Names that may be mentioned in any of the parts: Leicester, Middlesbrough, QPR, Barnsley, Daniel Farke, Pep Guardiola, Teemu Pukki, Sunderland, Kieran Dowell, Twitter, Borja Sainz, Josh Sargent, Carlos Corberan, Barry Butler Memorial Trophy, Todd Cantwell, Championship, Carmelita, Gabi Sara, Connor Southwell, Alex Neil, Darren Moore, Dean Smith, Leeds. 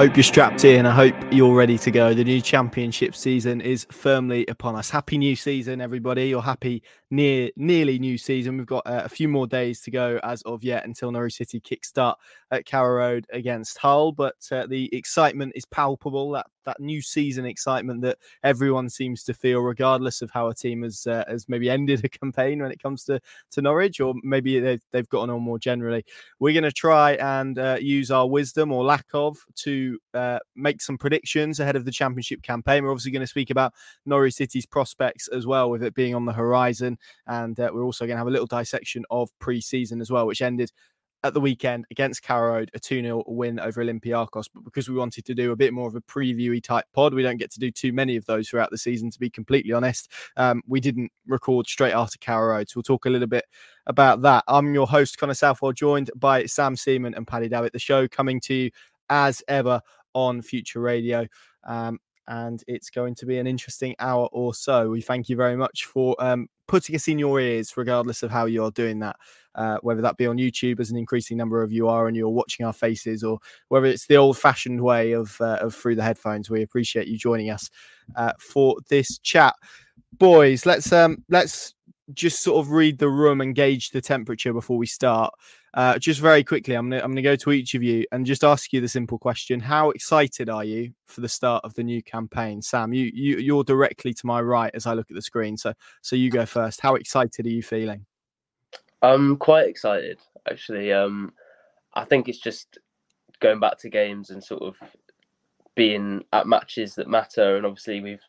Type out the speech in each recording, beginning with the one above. hope you're strapped in. I hope you're ready to go. The new championship season is firmly upon us. Happy new season, everybody, or happy nearly new season. We've got a few more days to go as of yet until Norwich City kickstart at Carrow Road against Hull. But the excitement is palpable, that new season excitement that everyone seems to feel, regardless of how a team has maybe ended a campaign when it comes to Norwich, or maybe they've gotten on more generally. We're going to try and use our wisdom or lack of to make some predictions ahead of the championship campaign. We're obviously going to speak about Norwich City's prospects as well, with it being on the horizon. And we're also going to have a little dissection of pre-season as well, which ended at the weekend against Carrow Road, a 2-0 win over Olympiacos. But because we wanted to do a bit more of a previewy type pod, we don't get to do too many of those throughout the season, to be completely honest. We didn't record straight after Carrow Road, so we'll talk a little bit about that. I'm your host, Connor Southwell, joined by Sam Seaman and Paddy Davitt. The show coming to you as ever on Future Radio. And it's going to be an interesting hour or so. We thank you very much for putting us in your ears, regardless of how you're doing that, whether that be on YouTube, as an increasing number of you are, and you're watching our faces, or whether it's the old-fashioned way of through the headphones. We appreciate you joining us for this chat. Boys, let's just sort of read the room and gauge the temperature before we start. Just very quickly, I'm gonna go to each of you and just ask you the simple question: how excited are you for the start of the new campaign? Sam, you're directly to my right as I look at the screen, so you go first. How excited are you feeling? I'm quite excited, actually. I think it's just going back to games and sort of being at matches that matter. And obviously we've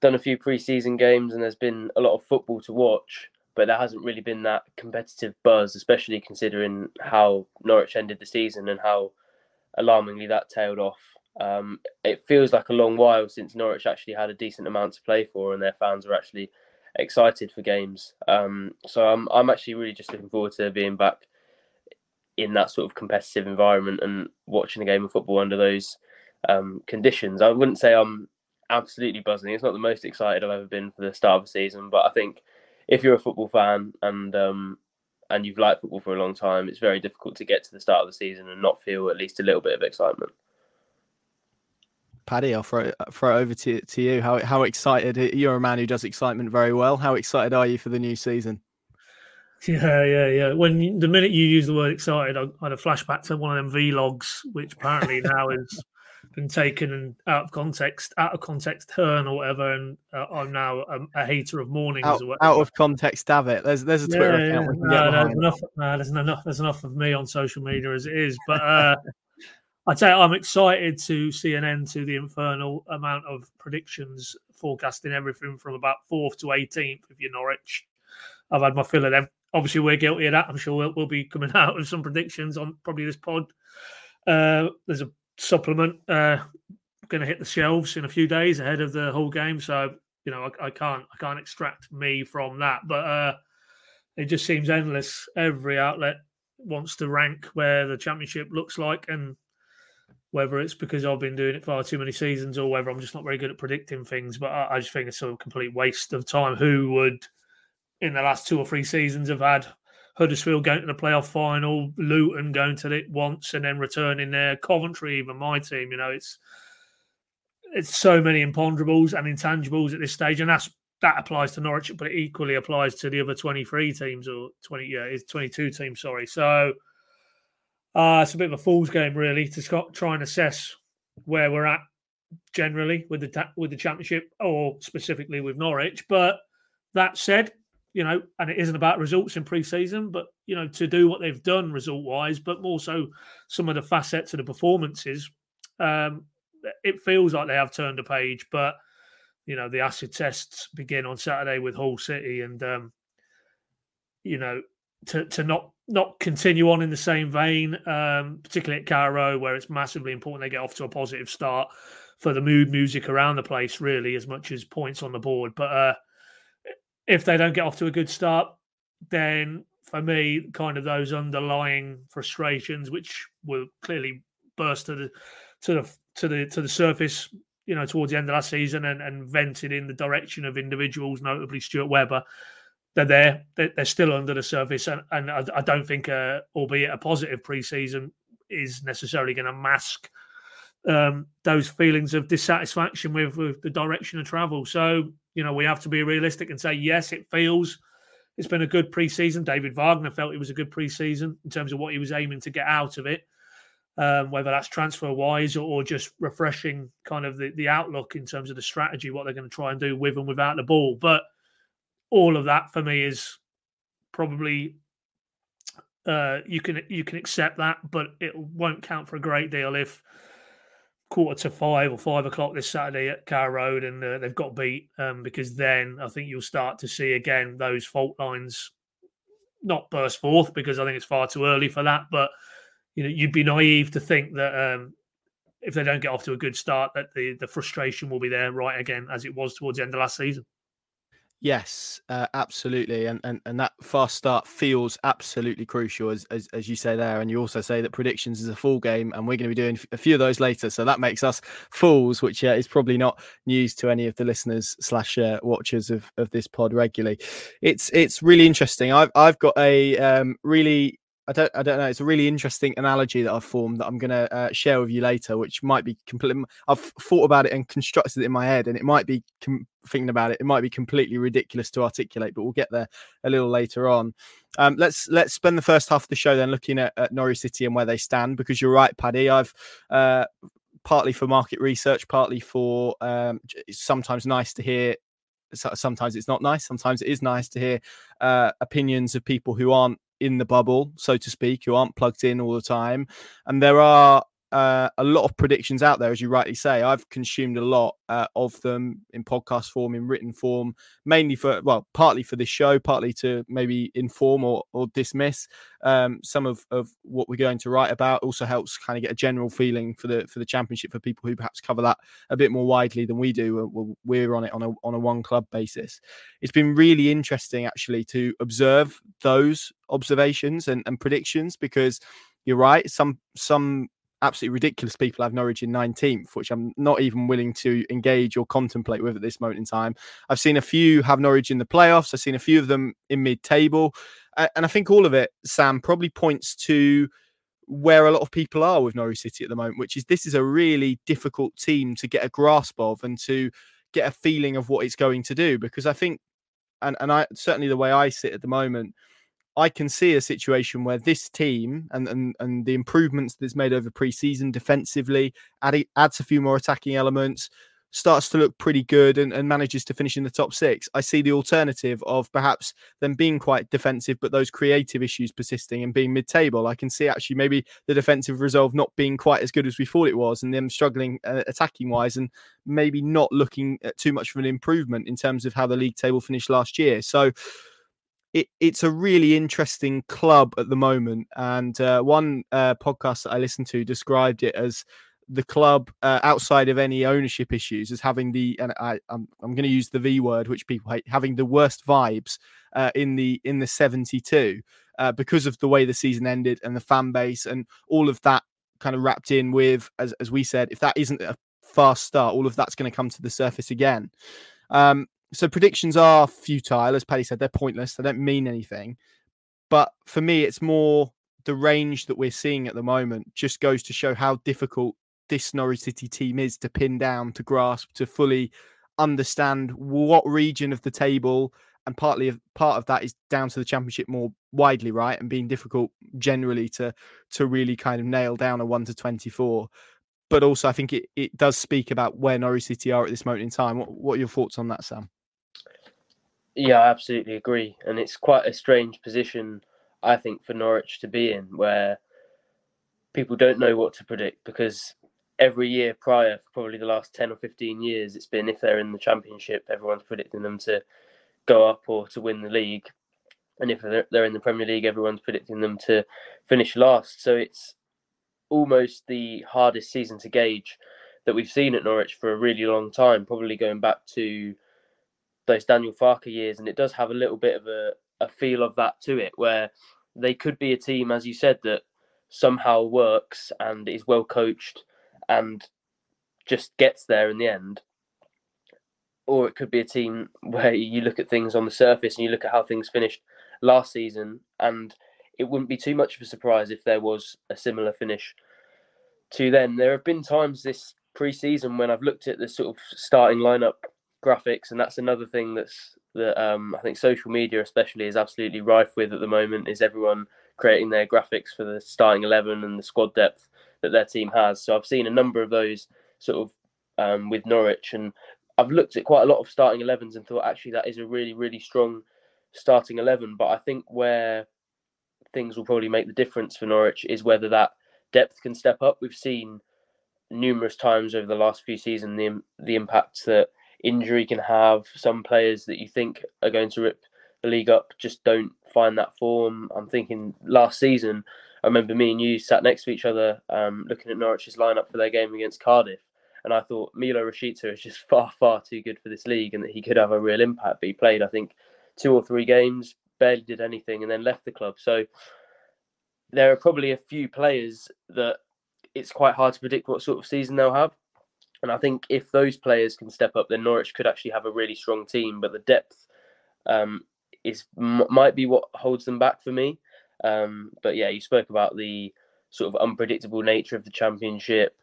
done a few pre-season games and there's been a lot of football to watch, but there hasn't really been that competitive buzz, especially considering how Norwich ended the season and how alarmingly that tailed off. It feels like a long while since Norwich actually had a decent amount to play for and their fans are actually excited for games. So I'm actually really just looking forward to being back in that sort of competitive environment and watching a game of football under those conditions. I wouldn't say I'm absolutely buzzing. It's not the most excited I've ever been for the start of the season, but I think if you're a football fan and you've liked football for a long time, it's very difficult to get to the start of the season and not feel at least a little bit of excitement. Paddy, I'll throw it over to you. How excited? You're a man who does excitement very well. How excited are you for the new season? Yeah. The minute you use the word excited, I had a flashback to one of them vlogs, which apparently now is been taken and out of context turn or whatever, and I'm now a hater of mornings or whatever. Out of context Davitt. There's a Twitter account. There's enough of me on social media as it is, but I tell you, I'm excited to see an end to the infernal amount of predictions forecasting everything from about 4th to 18th if you're Norwich. I've had my fill of them. Obviously we're guilty of that. I'm sure we'll be coming out with some predictions on probably this pod. There's a supplement going to hit the shelves in a few days ahead of the whole game, so I can't extract me from that, but it just seems endless. Every outlet wants to rank where the championship looks like, and whether it's because I've been doing it far too many seasons or whether I'm just not very good at predicting things, but I just think it's sort of a complete waste of time. Who would in the last 2 or 3 seasons have had Huddersfield going to the playoff final, Luton going to it once and then returning there, Coventry, even my team. It's so many imponderables and intangibles at this stage, and that applies to Norwich, but it equally applies to the other 23 teams, or 22 teams. Sorry, so it's a bit of a fool's game really to try and assess where we're at generally with the championship, or specifically with Norwich. But that said, and it isn't about results in pre-season, but, to do what they've done result-wise, but more so some of the facets of the performances, it feels like they have turned a page. But, the acid tests begin on Saturday with Hull City, and, to not continue on in the same vein, particularly at Carrow, where it's massively important they get off to a positive start for the mood music around the place, really, as much as points on the board. But, if they don't get off to a good start, then for me, kind of those underlying frustrations, which will clearly burst to the surface, towards the end of last season and vented in the direction of individuals, notably Stuart Webber, they're there. They're still under the surface, and I don't think, albeit a positive pre-season, is necessarily going to mask those feelings of dissatisfaction with the direction of travel. So, you know, we have to be realistic and say, yes, it feels it's been a good pre-season. David Wagner felt it was a good pre-season in terms of what he was aiming to get out of it, whether that's transfer-wise or just refreshing kind of the outlook in terms of the strategy, what they're going to try and do with and without the ball. But all of that for me is probably... you can accept that, but it won't count for a great deal if 4:45 or 5:00 this Saturday at Carrow Road and they've got beat, because then I think you'll start to see again those fault lines not burst forth, because I think it's far too early for that. But you know, you'd be naive to think that if they don't get off to a good start, that the frustration will be there right again as it was towards the end of last season. Yes, absolutely. And that fast start feels absolutely crucial, as you say there. And you also say that predictions is a full game, and we're going to be doing a few of those later. So that makes us fools, which is probably not news to any of the listeners / watchers of this pod regularly. It's really interesting. I've got a really... I don't know. It's a really interesting analogy that I've formed that I'm going to share with you later, which might be completely... I've thought about it and constructed it in my head, and it might be thinking about it. It might be completely ridiculous to articulate, but we'll get there a little later on. Let's spend the first half of the show then looking at Norwich City and where they stand, because you're right, Paddy. I've partly for market research, partly for sometimes nice to hear. Sometimes it's not nice. Sometimes it is nice to hear opinions of people who aren't in the bubble, so to speak, who aren't plugged in all the time. And there are a lot of predictions out there, as you rightly say. I've consumed a lot of them in podcast form, in written form, mainly partly for this show, partly to maybe inform or dismiss some of what we're going to write about. Also helps kind of get a general feeling for the championship for people who perhaps cover that a bit more widely than we do. We're on it on a one club basis. It's been really interesting actually to observe those observations and predictions, because you're right, some absolutely ridiculous people have Norwich in 19th, which I'm not even willing to engage or contemplate with at this moment in time. I've seen a few have Norwich in the playoffs. I've seen a few of them in mid-table. And I think all of it, Sam, probably points to where a lot of people are with Norwich City at the moment, which is this is a really difficult team to get a grasp of and to get a feeling of what it's going to do. Because I think, and I certainly the way I sit at the moment, I can see a situation where this team and the improvements that's made over pre-season defensively, adds a few more attacking elements, starts to look pretty good and manages to finish in the top six. I see the alternative of perhaps them being quite defensive, but those creative issues persisting and being mid-table. I can see actually maybe the defensive resolve not being quite as good as we thought it was, and them struggling attacking-wise, and maybe not looking at too much of an improvement in terms of how the league table finished last year. So... It's a really interesting club at the moment. And one podcast that I listened to described it as the club outside of any ownership issues as having I'm going to use the V word, which people hate, having the worst vibes in the 72 because of the way the season ended and the fan base and all of that kind of wrapped in with, as we said, if that isn't a fast start, all of that's going to come to the surface again. So predictions are futile, as Paddy said, they're pointless. They don't mean anything. But for me, it's more the range that we're seeing at the moment just goes to show how difficult this Norwich City team is to pin down, to grasp, to fully understand what region of the table. And part of that is down to the championship more widely, right? And being difficult generally to really kind of nail down a 1 to 24. But also I think it does speak about where Norwich City are at this moment in time. What are your thoughts on that, Sam? Yeah, I absolutely agree. And it's quite a strange position, I think, for Norwich to be in, where people don't know what to predict, because every year prior, for probably the last 10 or 15 years, it's been if they're in the Championship, everyone's predicting them to go up or to win the league. And if they're in the Premier League, everyone's predicting them to finish last. So it's almost the hardest season to gauge that we've seen at Norwich for a really long time, probably going back to those Daniel Farke years, and it does have a little bit of a feel of that to it, where they could be a team, as you said, that somehow works and is well coached and just gets there in the end. Or it could be a team where you look at things on the surface and you look at how things finished last season, and it wouldn't be too much of a surprise if there was a similar finish to then, there have been times this pre-season when I've looked at the sort of starting lineup graphics, and that's another thing that I think social media especially is absolutely rife with at the moment, is everyone creating their graphics for the starting 11 and the squad depth that their team has. So I've seen a number of those sort of with Norwich, and I've looked at quite a lot of starting 11s and thought, actually, that is a really, really strong starting 11. But I think where things will probably make the difference for Norwich is whether that depth can step up. We've seen numerous times over the last few seasons the impact that injury can have. Some players that you think are going to rip the league up just don't find that form. I'm thinking last season, I remember me and you sat next to each other looking at Norwich's lineup for their game against Cardiff. And I thought Milo Rashica is just far, far too good for this league and that he could have a real impact. But he played, I think, 2 or 3 games, barely did anything, and then left the club. So there are probably a few players that it's quite hard to predict what sort of season they'll have. And I think if those players can step up, then Norwich could actually have a really strong team. But the depth might be what holds them back for me. But yeah, you spoke about the sort of unpredictable nature of the Championship,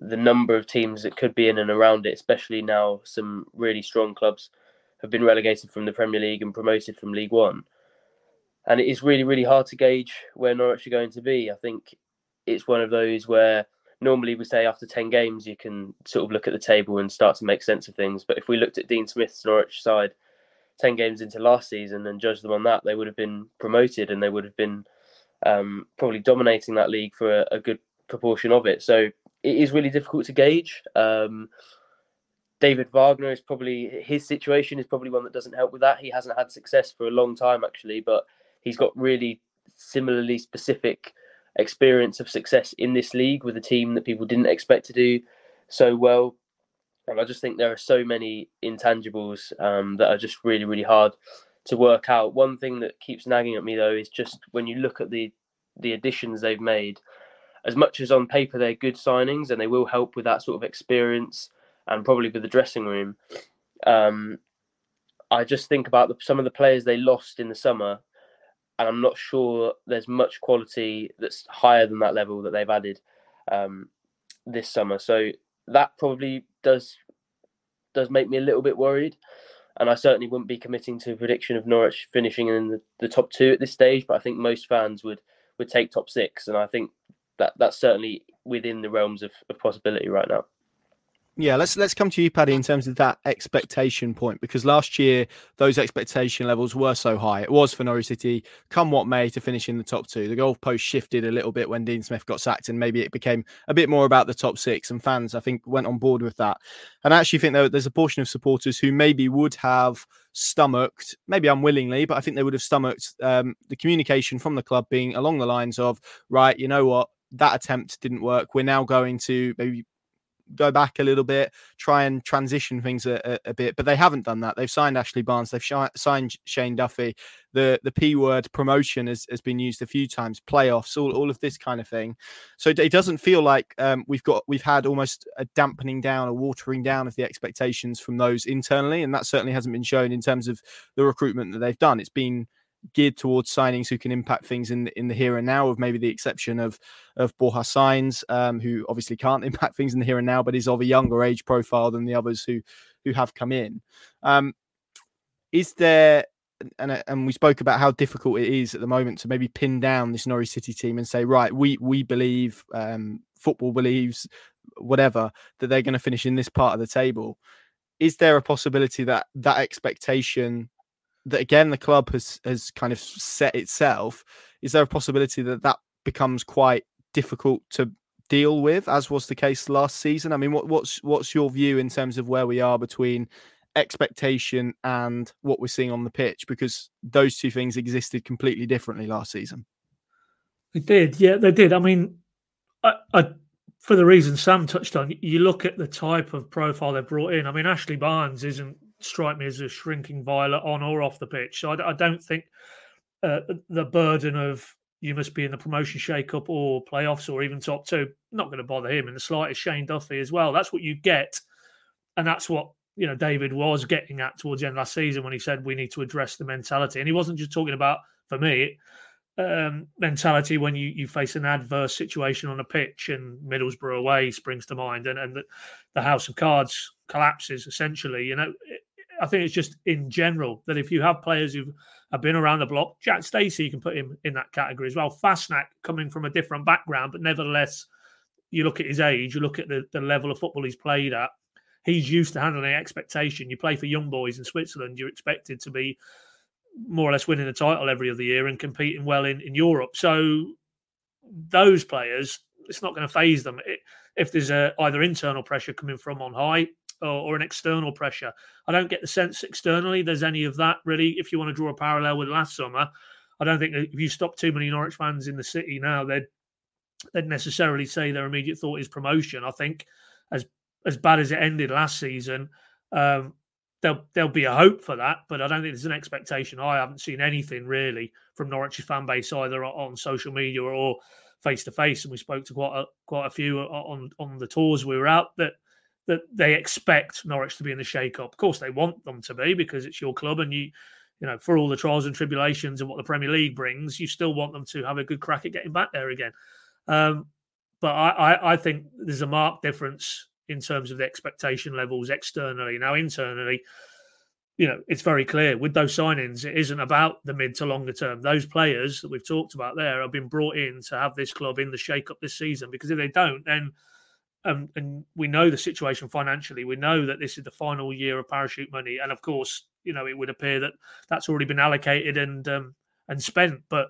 the number of teams that could be in and around it, especially now some really strong clubs have been relegated from the Premier League and promoted from League One. And it is really, really hard to gauge where Norwich are going to be. I think it's one of those where normally we say after 10 games, you can sort of look at the table and start to make sense of things. But if we looked at Dean Smith's Norwich side 10 games into last season and judged them on that, they would have been promoted and they would have been probably dominating that league for a good proportion of it. So it is really difficult to gauge. David Wagner is probably, his situation is probably one that doesn't help with that. He hasn't had success for a long time, actually, but he's got really similarly specific experience of success in this league with a team that people didn't expect to do so well. And I just think there are so many intangibles that are just really, really hard to work out. One thing that keeps nagging at me, though, is just when you look at the additions they've made, as much as on paper they're good signings and they will help with that sort of experience and probably with the dressing room, I just think about some of the players they lost in the summer, and I'm not sure there's much quality that's higher than that level that they've added this summer. So that probably does make me a little bit worried. And I certainly wouldn't be committing to a prediction of Norwich finishing in the top 2 at this stage, but I think most fans would take top 6. And I think that's certainly within the realms of possibility right now. Yeah, let's come to you, Paddy, in terms of that expectation point, because last year those expectation levels were so high. It was for Norwich City, come what may, to finish in the top 2. The goalpost shifted a little bit when Dean Smith got sacked, and maybe it became a bit more about the top 6, and fans, I think, went on board with that. And I actually think there's a portion of supporters who maybe would have stomached, maybe unwillingly, but I think they would have stomached the communication from the club being along the lines of, right, you know what, that attempt didn't work. We're now going to maybe go back a little bit, try and transition things a bit, but they haven't done that. They've signed Ashley Barnes. They've signed Shane Duffy. The P word, promotion, has been used a few times, playoffs, all of this kind of thing. So it doesn't feel like we've had almost a dampening down, a watering down of the expectations from those internally. And that certainly hasn't been shown in terms of the recruitment that they've done. It's been geared towards signings who can impact things in the here and now, with maybe the exception of Borja Sainz, who obviously can't impact things in the here and now, but is of a younger age profile than the others who have come in. We spoke about how difficult it is at the moment to maybe pin down this Norwich City team and say, right, we believe, football believes, whatever, that they're going to finish in this part of the table. Is there a possibility that expectation that, again, the club has kind of set itself, is there a possibility that becomes quite difficult to deal with, as was the case last season? I mean, what's your view in terms of where we are between expectation and what we're seeing on the pitch? Because those two things existed completely differently last season. They did. Yeah, they did. I mean, I for the reason Sam touched on, you look at the type of profile they brought in. I mean, Ashley Barnes isn't strike me as a shrinking violet on or off the pitch. So I don't think the burden of you must be in the promotion shake-up or playoffs or even top 2, not going to bother him in the slightest. Shane Duffy as well. That's what you get. And that's what, you know, David was getting at towards the end of last season when he said we need to address the mentality. And he wasn't just talking about, for me, mentality when you face an adverse situation on a pitch, and Middlesbrough away springs to mind, and the house of cards collapses essentially. You know, I think it's just in general that if you have players who have been around the block, Jack Stacey, you can put him in that category as well. Fasnacht coming from a different background, but nevertheless, you look at his age, you look at the level of football he's played at, he's used to handling expectation. You play for young boys in Switzerland, you're expected to be more or less winning the title every other year and competing well in Europe. So those players, it's not going to phase them. If there's either internal pressure coming from on high or an external pressure. I don't get the sense externally there's any of that, really. If you want to draw a parallel with last summer, I don't think if you stop too many Norwich fans in the city now, they'd necessarily say their immediate thought is promotion. I think as bad as it ended last season, there'll be a hope for that, but I don't think there's an expectation. I haven't seen anything really from Norwich's fan base either on social media or face to face, and we spoke to quite a few on the tours we were out that they expect Norwich to be in the shake-up. Of course, they want them to be because it's your club, and you know, for all the trials and tribulations and what the Premier League brings, you still want them to have a good crack at getting back there again. But I think there's a marked difference in terms of the expectation levels externally. Now, internally, you know, it's very clear with those signings, it isn't about the mid to longer term. Those players that we've talked about there have been brought in to have this club in the shake-up this season, because if they don't, then and we know the situation financially. We know that this is the final year of parachute money. And of course, you know, it would appear that that's already been allocated and spent. But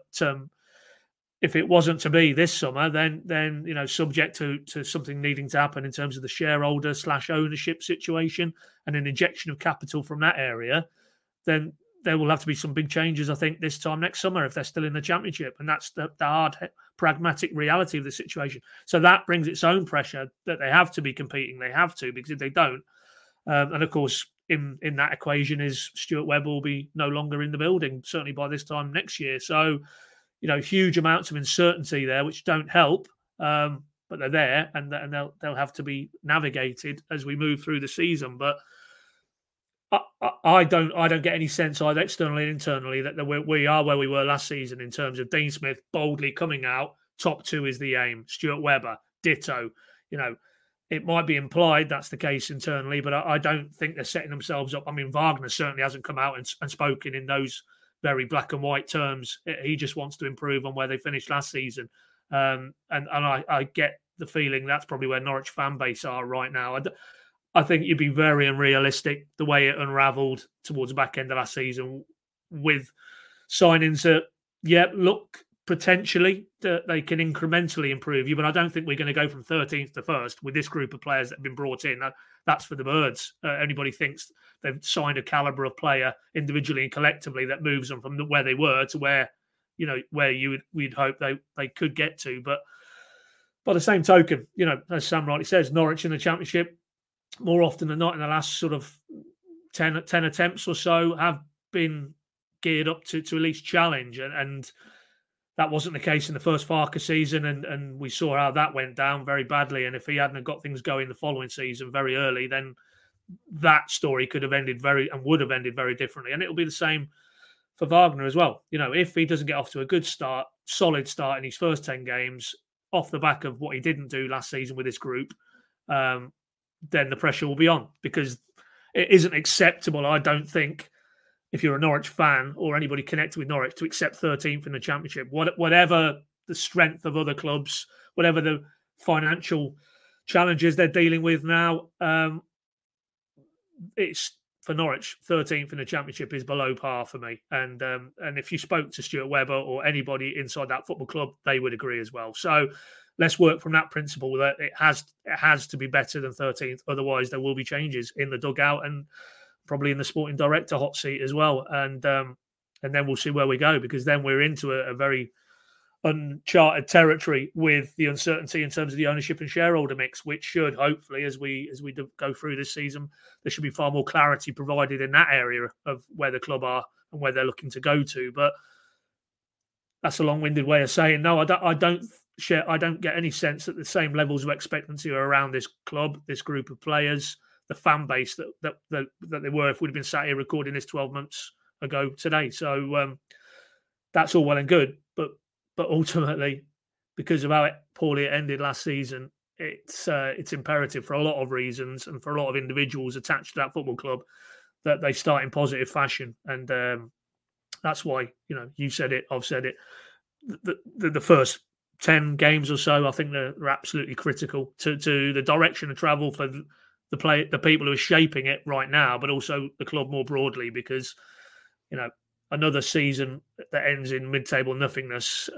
if it wasn't to be this summer, then you know, subject to something needing to happen in terms of the shareholder/ownership situation and an injection of capital from that area, then there will have to be some big changes, I think, this time next summer if they're still in the Championship. And that's the hard, pragmatic reality of the situation. So that brings its own pressure that they have to be competing. They have to, because if they don't, and of course, in that equation is Stuart Webber will be no longer in the building, certainly by this time next year. So, you know, huge amounts of uncertainty there, which don't help, but they're there, and they'll have to be navigated as we move through the season. But I don't get any sense either externally and internally that we are where we were last season in terms of Dean Smith boldly coming out, top two is the aim, Stuart Webber, ditto. You know, it might be implied that's the case internally, but I don't think they're setting themselves up. I mean, Wagner certainly hasn't come out and spoken in those very black and white terms. He just wants to improve on where they finished last season. And I get the feeling that's probably where Norwich fan base are right now. I think you'd be very unrealistic the way it unravelled towards the back end of last season with signings that, yeah, look, potentially that they can incrementally improve you, but I don't think we're going to go from 13th to 1st with this group of players that have been brought in. That's for the birds. Anybody thinks they've signed a calibre of player individually and collectively that moves them from where they were to where, you know, where we'd hope they could get to. But by the same token, you know, as Sam rightly says, Norwich in the Championship, more often than not in the last sort of 10 attempts or so have been geared up to at least challenge. And that wasn't the case in the first Farke season. And we saw how that went down very badly. And if he hadn't got things going the following season very early, then that story could have ended would have ended very differently. And it'll be the same for Wagner as well. You know, if he doesn't get off to a good start, solid start in his first 10 games off the back of what he didn't do last season with this group, then the pressure will be on, because it isn't acceptable, I don't think, if you're a Norwich fan or anybody connected with Norwich, to accept 13th in the Championship. Whatever the strength of other clubs, whatever the financial challenges they're dealing with now, it's for Norwich, 13th in the Championship is below par for me. And if you spoke to Stuart Webber or anybody inside that football club, they would agree as well. So let's work from that principle that it has to be better than 13th. Otherwise, there will be changes in the dugout and probably in the sporting director hot seat as well. And then we'll see where we go, because then we're into a very uncharted territory with the uncertainty in terms of the ownership and shareholder mix, which should hopefully, as we go through this season, there should be far more clarity provided in that area of where the club are and where they're looking to go to. But that's a long-winded way of saying no. I don't get any sense that the same levels of expectancy are around this club, this group of players, the fan base that they were if we'd have been sat here recording this 12 months ago today. So that's all well and good, but But ultimately, because of how poorly it ended last season, it's imperative for a lot of reasons and for a lot of individuals attached to that football club that they start in positive fashion. And that's why, you know, you said it, I've said it. The first 10 games or so, I think they're absolutely critical to the direction of travel for the people who are shaping it right now, but also the club more broadly, because, you know, another season that ends in mid-table nothingness,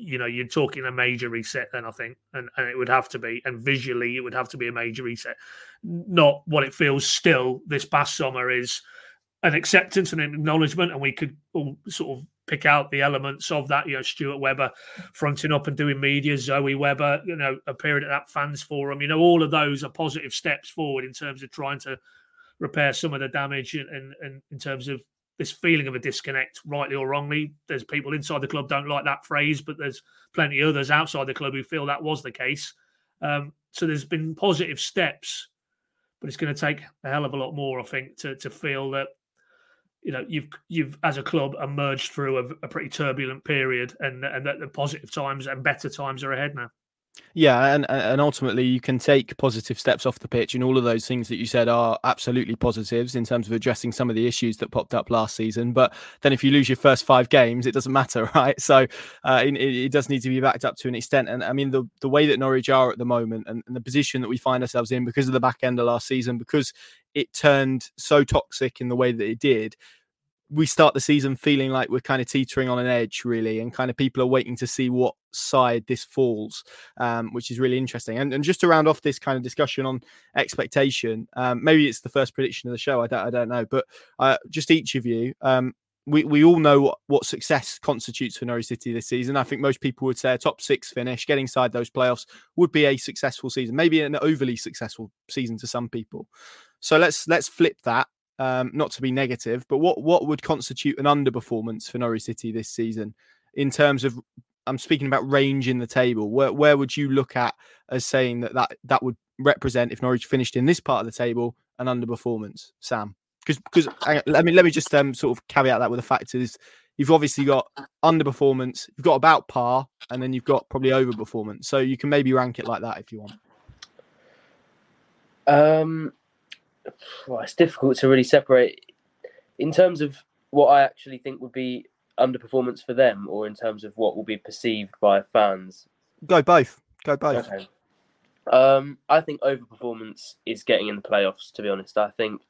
you know, you're talking a major reset then, I think, and it would have to be, and visually it would have to be a major reset. Not what it feels still this past summer is an acceptance and an acknowledgement, and we could all sort of pick out the elements of that, you know, Stuart Webber fronting up and doing media, Zoe Webber, you know, appearing at that fans forum, you know, all of those are positive steps forward in terms of trying to repair some of the damage and in terms of this feeling of a disconnect, rightly or wrongly. There's people inside the club don't like that phrase, but there's plenty of others outside the club who feel that was the case. So there's been positive steps, but it's going to take a hell of a lot more, I think, to feel that, you know, you've as a club emerged through a pretty turbulent period, and that the positive times and better times are ahead now. Yeah, and ultimately you can take positive steps off the pitch, and all of those things that you said are absolutely positives in terms of addressing some of the issues that popped up last season. But then if you lose your first 5 games, it doesn't matter, right? So it does need to be backed up to an extent. And I mean, the way that Norwich are at the moment and the position that we find ourselves in because of the back end of last season, because it turned so toxic in the way that it did, we start the season feeling like we're kind of teetering on an edge, really, and kind of people are waiting to see what side this falls, which is really interesting. And just to round off this kind of discussion on expectation, maybe it's the first prediction of the show, I don't know, but just each of you, we all know what success constitutes for Norwich City this season. I think most people would say a top 6 finish, getting inside those playoffs would be a successful season, maybe an overly successful season to some people. So let's flip that. Not to be negative, but what would constitute an underperformance for Norwich City this season in terms of, I'm speaking about range in the table, where would you look at as saying that would represent, if Norwich finished in this part of the table, an underperformance, Sam? Because I mean, let me just sort of caveat that with the fact is you've obviously got underperformance, you've got about par, and then you've got probably overperformance. So you can maybe rank it like that if you want. Well, it's difficult to really separate in terms of what I actually think would be underperformance for them, or in terms of what will be perceived by fans. Go both. Okay. I think overperformance is getting in the playoffs, to be honest. I think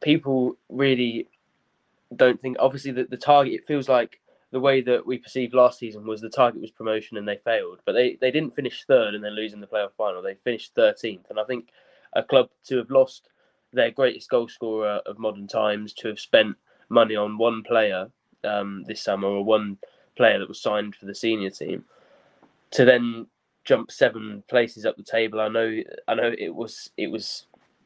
people really don't think, obviously, that the target, it feels like the way that we perceived last season was the target was promotion and they failed, but they didn't finish third and then lose in the playoff final. They finished 13th. And I think a club to have lost their greatest goal scorer of modern times, to have spent money on one player this summer, or one player that was signed for the senior team, to then jump 7 places up the table. I know it was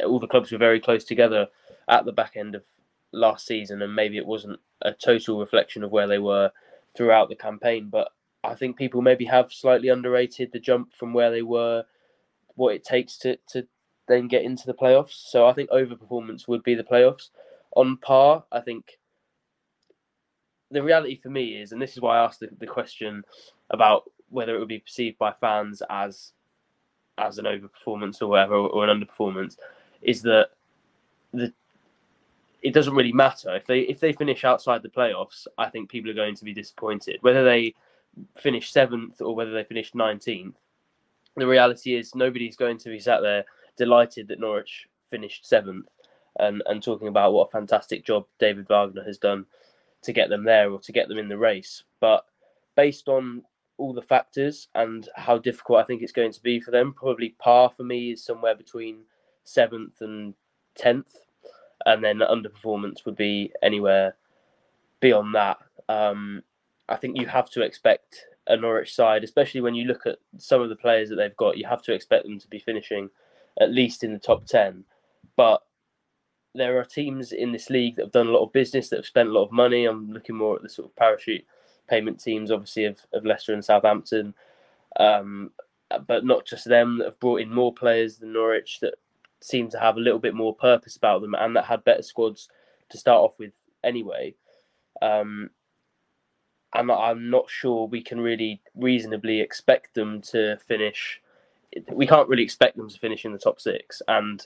all the clubs were very close together at the back end of last season, and maybe it wasn't a total reflection of where they were throughout the campaign. But I think people maybe have slightly underrated the jump from where they were, what it takes to then get into the playoffs. So I think overperformance would be the playoffs. On par, I think the reality for me is, and this is why I asked the question about whether it would be perceived by fans as an overperformance or whatever, or an underperformance, is that it doesn't really matter. If they finish outside the playoffs, I think people are going to be disappointed. Whether they finish 7th or whether they finish 19th, the reality is nobody's going to be sat there delighted that Norwich finished 7th and talking about what a fantastic job David Wagner has done to get them there or to get them in the race. But based on all the factors and how difficult I think it's going to be for them, probably par for me is somewhere between 7th and 10th. And then underperformance would be anywhere beyond that. I think you have to expect a Norwich side, especially when you look at some of the players that they've got, you have to expect them to be finishing at least in the top 10. But there are teams in this league that have done a lot of business, that have spent a lot of money. I'm looking more at the sort of parachute payment teams, obviously, of Leicester and Southampton. But not just them, that have brought in more players than Norwich, that seem to have a little bit more purpose about them and that had better squads to start off with anyway. I'm not sure we can really reasonably expect them to finish. We can't really expect them to finish in the top six. And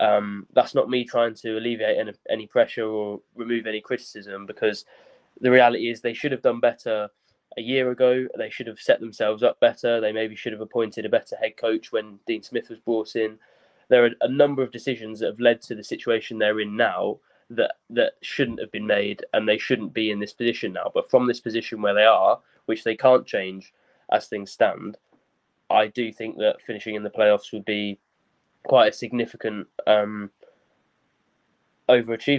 that's not me trying to alleviate any pressure or remove any criticism, because the reality is they should have done better a year ago. They should have set themselves up better. They maybe should have appointed a better head coach when Dean Smith was brought in. There are a number of decisions that have led to the situation they're in now that shouldn't have been made, and they shouldn't be in this position now. But from this position where they are, which they can't change as things stand, I do think that finishing in the playoffs would be quite a significant overachievement.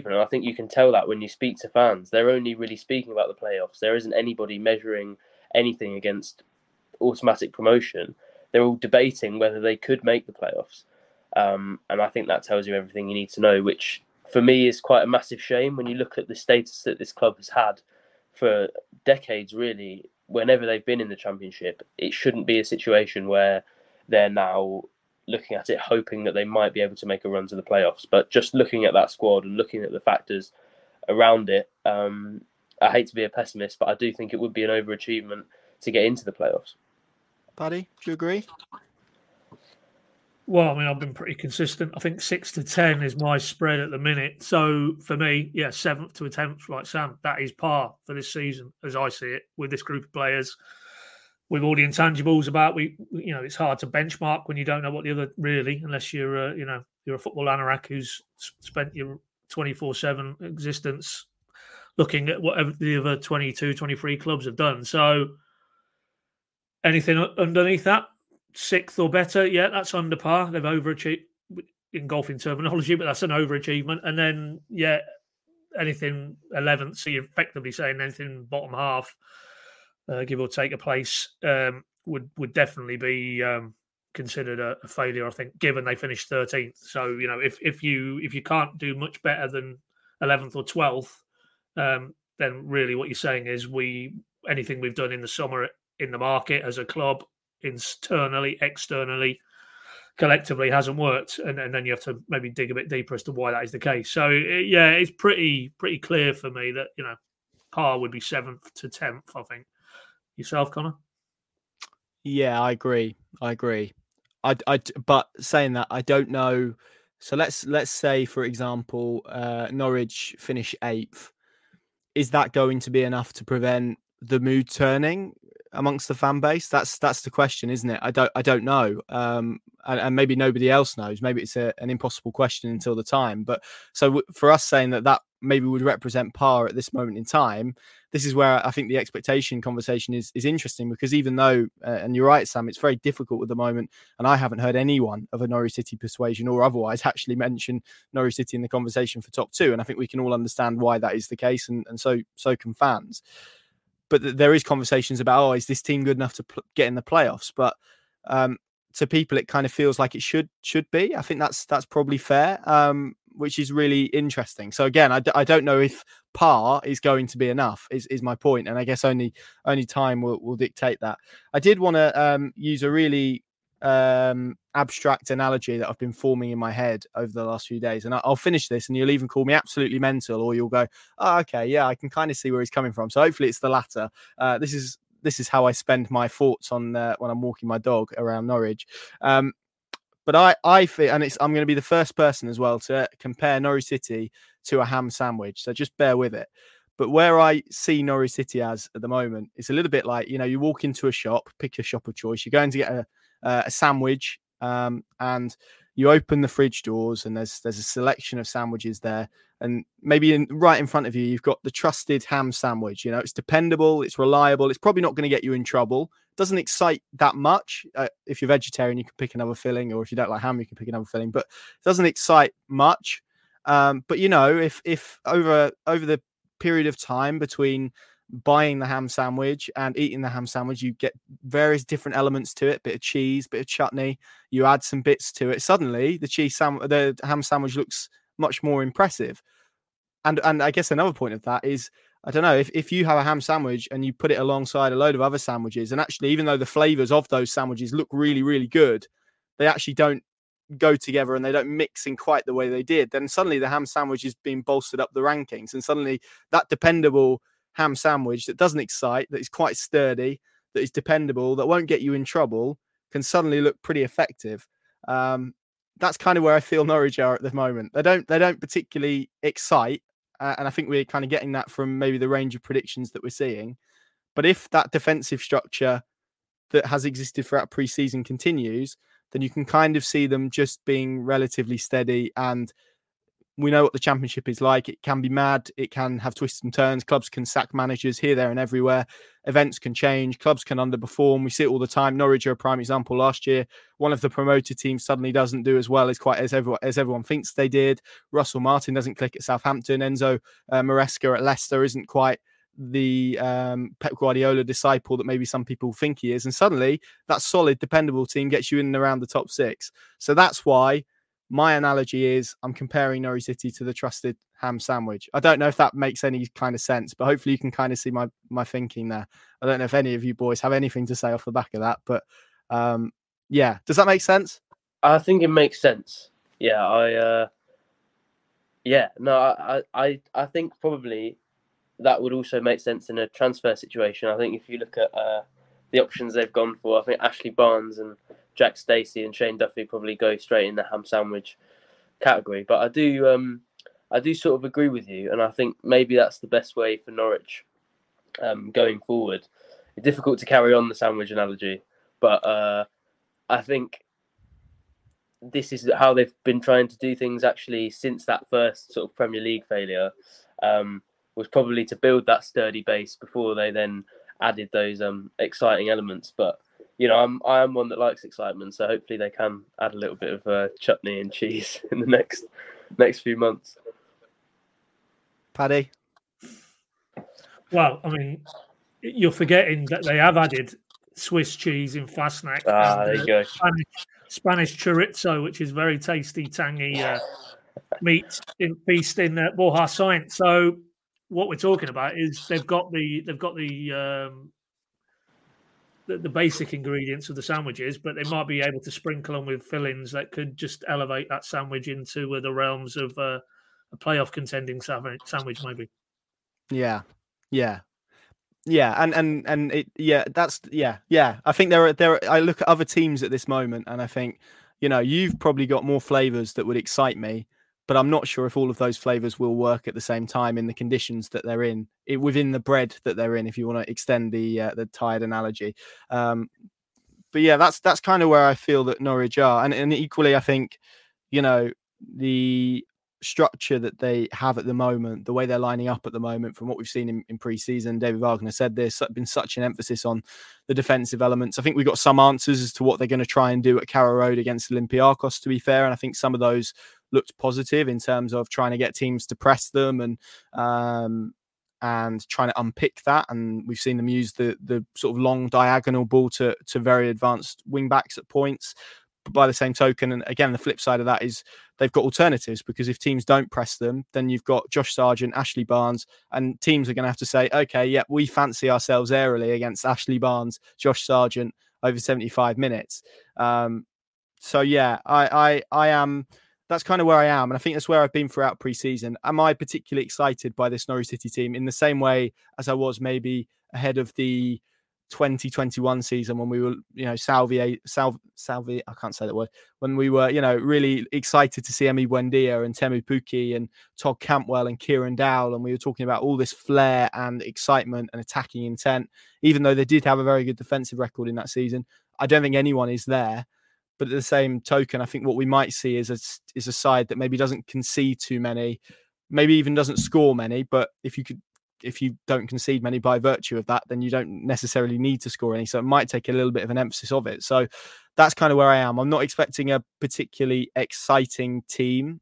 And I think you can tell that when you speak to fans. They're only really speaking about the playoffs. There isn't anybody measuring anything against automatic promotion. They're all debating whether they could make the playoffs. And I think that tells you everything you need to know, which for me is quite a massive shame when you look at the status that this club has had for decades, really. Whenever they've been in the Championship, it shouldn't be a situation where they're now looking at it, hoping that they might be able to make a run to the playoffs. But just looking at that squad and looking at the factors around it, I hate to be a pessimist, but I do think it would be an overachievement to get into the playoffs. Paddy, do you agree? Well, I mean, I've been pretty consistent. I think 6 to 10 is my spread at the minute. So for me, yeah, 7th to 10th, like Sam, that is par for this season, as I see it, with this group of players, with all the intangibles about it's hard to benchmark when you don't know what the other really, unless you're a football anorak who's spent your 24/7 existence looking at whatever the other 22, 23 clubs have done. So anything underneath that, 6th or better, yeah, that's under par. They've overachieved in golfing terminology, but that's an overachievement. And then, yeah, anything 11th, so you're effectively saying anything bottom half, give or take a place, would definitely be considered a failure, I think, given they finished 13th. So, if you can't do much better than 11th or 12th, then really what you're saying is anything we've done in the summer in the market as a club, internally, externally, collectively, hasn't worked, and then you have to maybe dig a bit deeper as to why that is the case. So yeah, it's pretty clear for me that par would be 7th to 10th. I think yourself, Connor. Yeah, I agree. But saying that, I don't know. So let's say, for example, Norwich finish 8th. Is that going to be enough to prevent the mood turning amongst the fan base? That's the question, isn't it? I don't know. And maybe nobody else knows. Maybe it's an impossible question until the time. But so for us saying that maybe would represent par at this moment in time, this is where I think the expectation conversation is interesting, because even though, and you're right, Sam, it's very difficult at the moment, and I haven't heard anyone of a Norwich City persuasion or otherwise actually mention Norwich City in the conversation for top two. And I think we can all understand why that is the case, and so can fans. But there is conversations about, is this team good enough to get in the playoffs? But to people, it kind of feels like it should be. I think that's probably fair, which is really interesting. So again, I don't know if par is going to be enough, is my point. And I guess only time will dictate that. I did want to use a really abstract analogy that I've been forming in my head over the last few days, and I'll finish this and you'll even call me absolutely mental, or you'll go, okay, yeah, I can kind of see where he's coming from. So hopefully it's the latter. This is how I spend my thoughts on when I'm walking my dog around Norwich. But I feel, and I'm going to be the first person as well to compare Norwich City to a ham sandwich, so just bear with it. But where I see Norwich City as at the moment, it's a little bit like, you walk into a shop, pick a shop of choice, you're going to get a sandwich, and you open the fridge doors, and there's a selection of sandwiches there, and maybe right in front of you, you've got the trusted ham sandwich. It's dependable, it's reliable, it's probably not going to get you in trouble, doesn't excite that much. If you're vegetarian, you can pick another filling, or if you don't like ham, you can pick another filling, but it doesn't excite much. But if over the period of time between buying the ham sandwich and eating the ham sandwich, you get various different elements to it, bit of cheese, bit of chutney, you add some bits to it, suddenly the ham sandwich looks much more impressive. And I guess another point of that is, I don't know, if you have a ham sandwich and you put it alongside a load of other sandwiches, and actually, even though the flavors of those sandwiches look really, really good, they actually don't go together and they don't mix in quite the way they did, then suddenly the ham sandwich is being bolstered up the rankings, and suddenly that dependable ham sandwich that doesn't excite, that is quite sturdy, that is dependable, that won't get you in trouble, can suddenly look pretty effective. That's kind of where I feel Norwich are at the moment. They don't particularly excite, and I think we're kind of getting that from maybe the range of predictions that we're seeing. But if that defensive structure that has existed throughout pre-season continues, then you can kind of see them just being relatively steady. And we know what the Championship is like. It can be mad. It can have twists and turns. Clubs can sack managers here, there and everywhere. Events can change. Clubs can underperform. We see it all the time. Norwich are a prime example last year. One of the promoted teams suddenly doesn't do as well as quite as everyone thinks they did. Russell Martin doesn't click at Southampton. Enzo Maresca at Leicester isn't quite the Pep Guardiola disciple that maybe some people think he is. And suddenly that solid, dependable team gets you in and around the top six. So that's why my analogy is I'm comparing Norwich City to the trusted ham sandwich. I don't know if that makes any kind of sense, but hopefully you can kind of see my thinking there. I don't know if any of you boys have anything to say off the back of that, but yeah. Does that make sense? I think it makes sense. Yeah. I think probably that would also make sense in a transfer situation. I think if you look at the options they've gone for, I think Ashley Barnes and Jack Stacey and Shane Duffy probably go straight in the ham sandwich category. But I do sort of agree with you, and I think maybe that's the best way for Norwich going forward. It's difficult to carry on the sandwich analogy, but I think this is how they've been trying to do things actually since that first sort of Premier League failure, was probably to build that sturdy base before they then added those exciting elements. But you know, I am one that likes excitement, so hopefully they can add a little bit of chutney and cheese in the next few months. Paddy? Well, I mean, you're forgetting that they have added Swiss cheese in Fastnacht. There you go. Spanish chorizo, which is very tasty, tangy meat feast in Borja Sainz. So what we're talking about is they've got the basic ingredients of the sandwiches, but they might be able to sprinkle on with fillings that could just elevate that sandwich into the realms of a playoff contending sandwich, maybe. Yeah. And I think there are, I look at other teams at this moment and I think, you know, you've probably got more flavors that would excite me, but I'm not sure if all of those flavors will work at the same time in the conditions that they're in, within the bread that they're in, if you want to extend the tired analogy. But yeah, that's kind of where I feel that Norwich are. And equally, I think, you know, the structure that they have at the moment, the way they're lining up at the moment, from what we've seen in pre-season, David Wagner said there's been such an emphasis on the defensive elements. I think we've got some answers as to what they're going to try and do at Carrow Road against Olympiacos, to be fair. And I think some of those looked positive in terms of trying to get teams to press them and trying to unpick that. And we've seen them use the sort of long diagonal ball to very advanced wing backs at points. But by the same token, and again, the flip side of that is they've got alternatives, because if teams don't press them, then you've got Josh Sargent, Ashley Barnes, and teams are going to have to say, okay, yeah, we fancy ourselves airily against Ashley Barnes, Josh Sargent over 75 minutes. I am... That's kind of where I am. And I think that's where I've been throughout pre-season. Am I particularly excited by this Norwich City team in the same way as I was maybe ahead of the 2021 season when we were, you know, when we were, you know, really excited to see Emi Buendia and Temu Pukki and Todd Cantwell and Kieran Dowell. And we were talking about all this flair and excitement and attacking intent, even though they did have a very good defensive record in that season. I don't think anyone is there. But at the same token, I think what we might see is a side that maybe doesn't concede too many, maybe even doesn't score many. But if you don't concede many by virtue of that, then you don't necessarily need to score any. So it might take a little bit of an emphasis of it. So that's kind of where I am. I'm not expecting a particularly exciting team,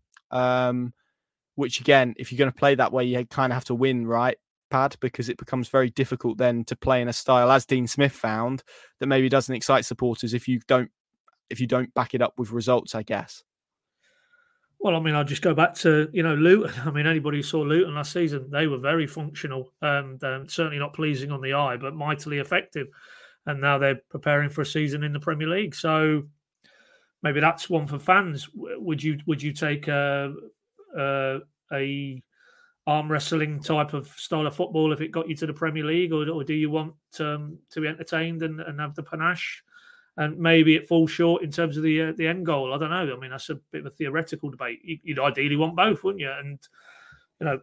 which again, if you're going to play that way, you kind of have to win, right, Pad? Because it becomes very difficult then to play in a style, as Dean Smith found, that maybe doesn't excite supporters if you don't back it up with results, I guess. Well, I mean, I'll just go back to, you know, Luton. I mean, anybody who saw Luton last season, they were very functional and certainly not pleasing on the eye, but mightily effective. And now they're preparing for a season in the Premier League. So maybe that's one for fans. Would you take a arm wrestling type of style of football if it got you to the Premier League, or do you want to be entertained and have the panache? And maybe it falls short in terms of the end goal. I don't know. I mean, that's a bit of a theoretical debate. You'd ideally want both, wouldn't you? And, you know,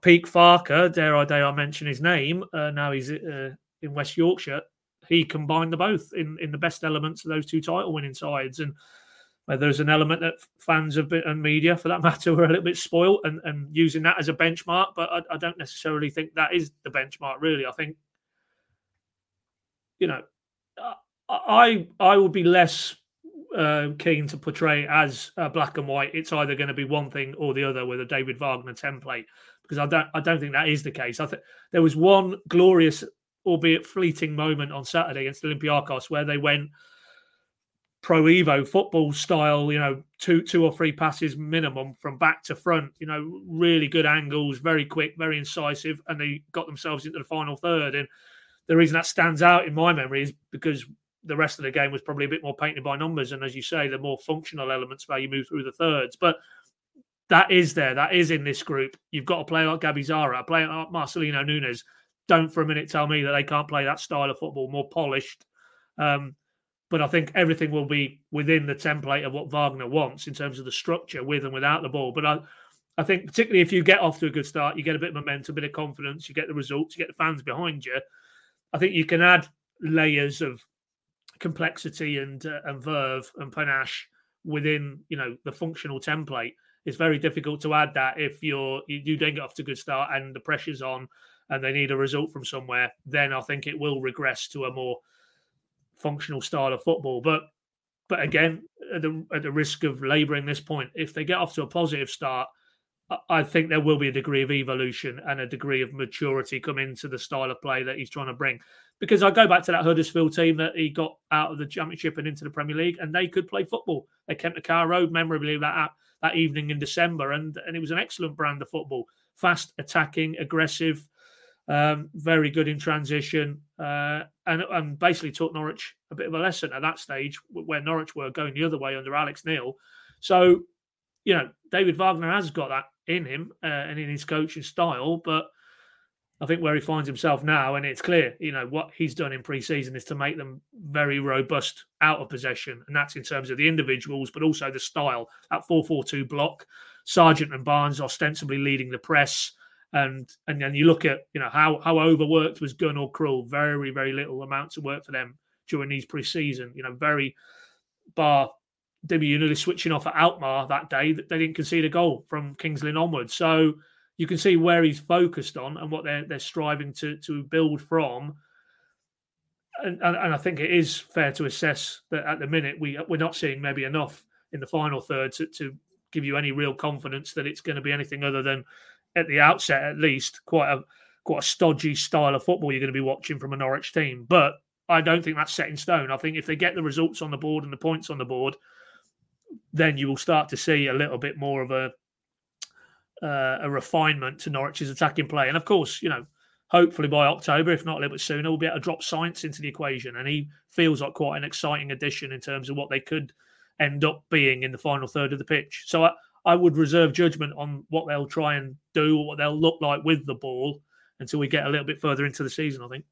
peak Farker, dare I mention his name, now he's in West Yorkshire, he combined the both in the best elements of those two title-winning sides. And there's an element that fans have been, and media, for that matter, were a little bit spoiled and using that as a benchmark. But I don't necessarily think that is the benchmark, really. I think, you know... I would be less keen to portray as black and white. It's either going to be one thing or the other with a David Wagner template, because I don't think that is the case. I think there was one glorious, albeit fleeting, moment on Saturday against Olympiacos where they went pro Evo football style. You know, two or three passes minimum from back to front. You know, really good angles, very quick, very incisive, and they got themselves into the final third. And the reason that stands out in my memory is because the rest of the game was probably a bit more painted by numbers. And as you say, the more functional elements of how you move through the thirds. But that is there. That is in this group. You've got a player like Gabi Sara, a player like Marcelino Nunes. Don't for a minute tell me that they can't play that style of football, more polished. But I think everything will be within the template of what Wagner wants in terms of the structure with and without the ball. But I think particularly if you get off to a good start, you get a bit of momentum, a bit of confidence, you get the results, you get the fans behind you. I think you can add layers of complexity and verve and panache within, you know, the functional template. It's very difficult to add that if you don't get off to a good start and the pressure's on and they need a result from somewhere. Then I think it will regress to a more functional style of football. But again, at the risk of labouring this point, if they get off to a positive start, I think there will be a degree of evolution and a degree of maturity come into the style of play that he's trying to bring. Because I go back to that Huddersfield team that he got out of the Championship and into the Premier League, and they could play football. They came to Carrow Road memorably that evening in December, and it was an excellent brand of football. Fast, attacking, aggressive, very good in transition, and basically taught Norwich a bit of a lesson at that stage, where Norwich were going the other way under Alex Neil. So, you know, David Wagner has got that in him and in his coaching style, but I think where he finds himself now, and it's clear, you know, what he's done in pre-season is to make them very robust out of possession, and that's in terms of the individuals, but also the style. That 4-4-2 block, Sargent and Barnes ostensibly leading the press, and then you look at, you know, how overworked was Gunn or Krull. Very, very little amounts of work for them during these pre-season. You know, very bar. They were nearly switching off at Alkmaar that day. They didn't concede a goal from Kingsland onwards. So you can see where he's focused on and what they're striving to build from. And I think it is fair to assess that at the minute we're not seeing maybe enough in the final third to give you any real confidence that it's going to be anything other than, at the outset at least, quite a stodgy style of football you're going to be watching from a Norwich team. But I don't think that's set in stone. I think if they get the results on the board and the points on the board, then you will start to see a little bit more of a refinement to Norwich's attacking play. And of course, you know, hopefully by October, if not a little bit sooner, we'll be able to drop Science into the equation. And he feels like quite an exciting addition in terms of what they could end up being in the final third of the pitch. So I would reserve judgment on what they'll try and do or what they'll look like with the ball until we get a little bit further into the season, I think.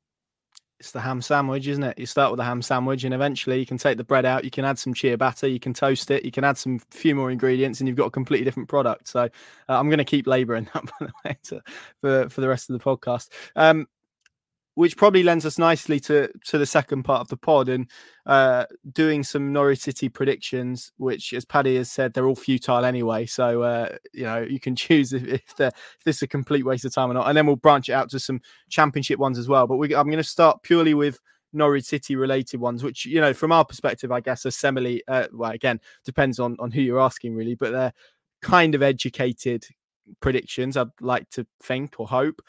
It's the ham sandwich, isn't it? You start with the ham sandwich and eventually you can take the bread out, you can add some ciabatta, you can toast it, you can add some few more ingredients and you've got a completely different product. So I'm going to keep labouring that, by the way, for the rest of the podcast, which probably lends us nicely to the second part of the pod and doing some Norwich City predictions, which, as Paddy has said, they're all futile anyway. So, you know, you can choose if this is a complete waste of time or not. And then we'll branch it out to some Championship ones as well. But I'm going to start purely with Norwich City related ones, which, you know, from our perspective, I guess, are semi, well, again, depends on who you're asking, really. But they're kind of educated predictions, I'd like to think or hope.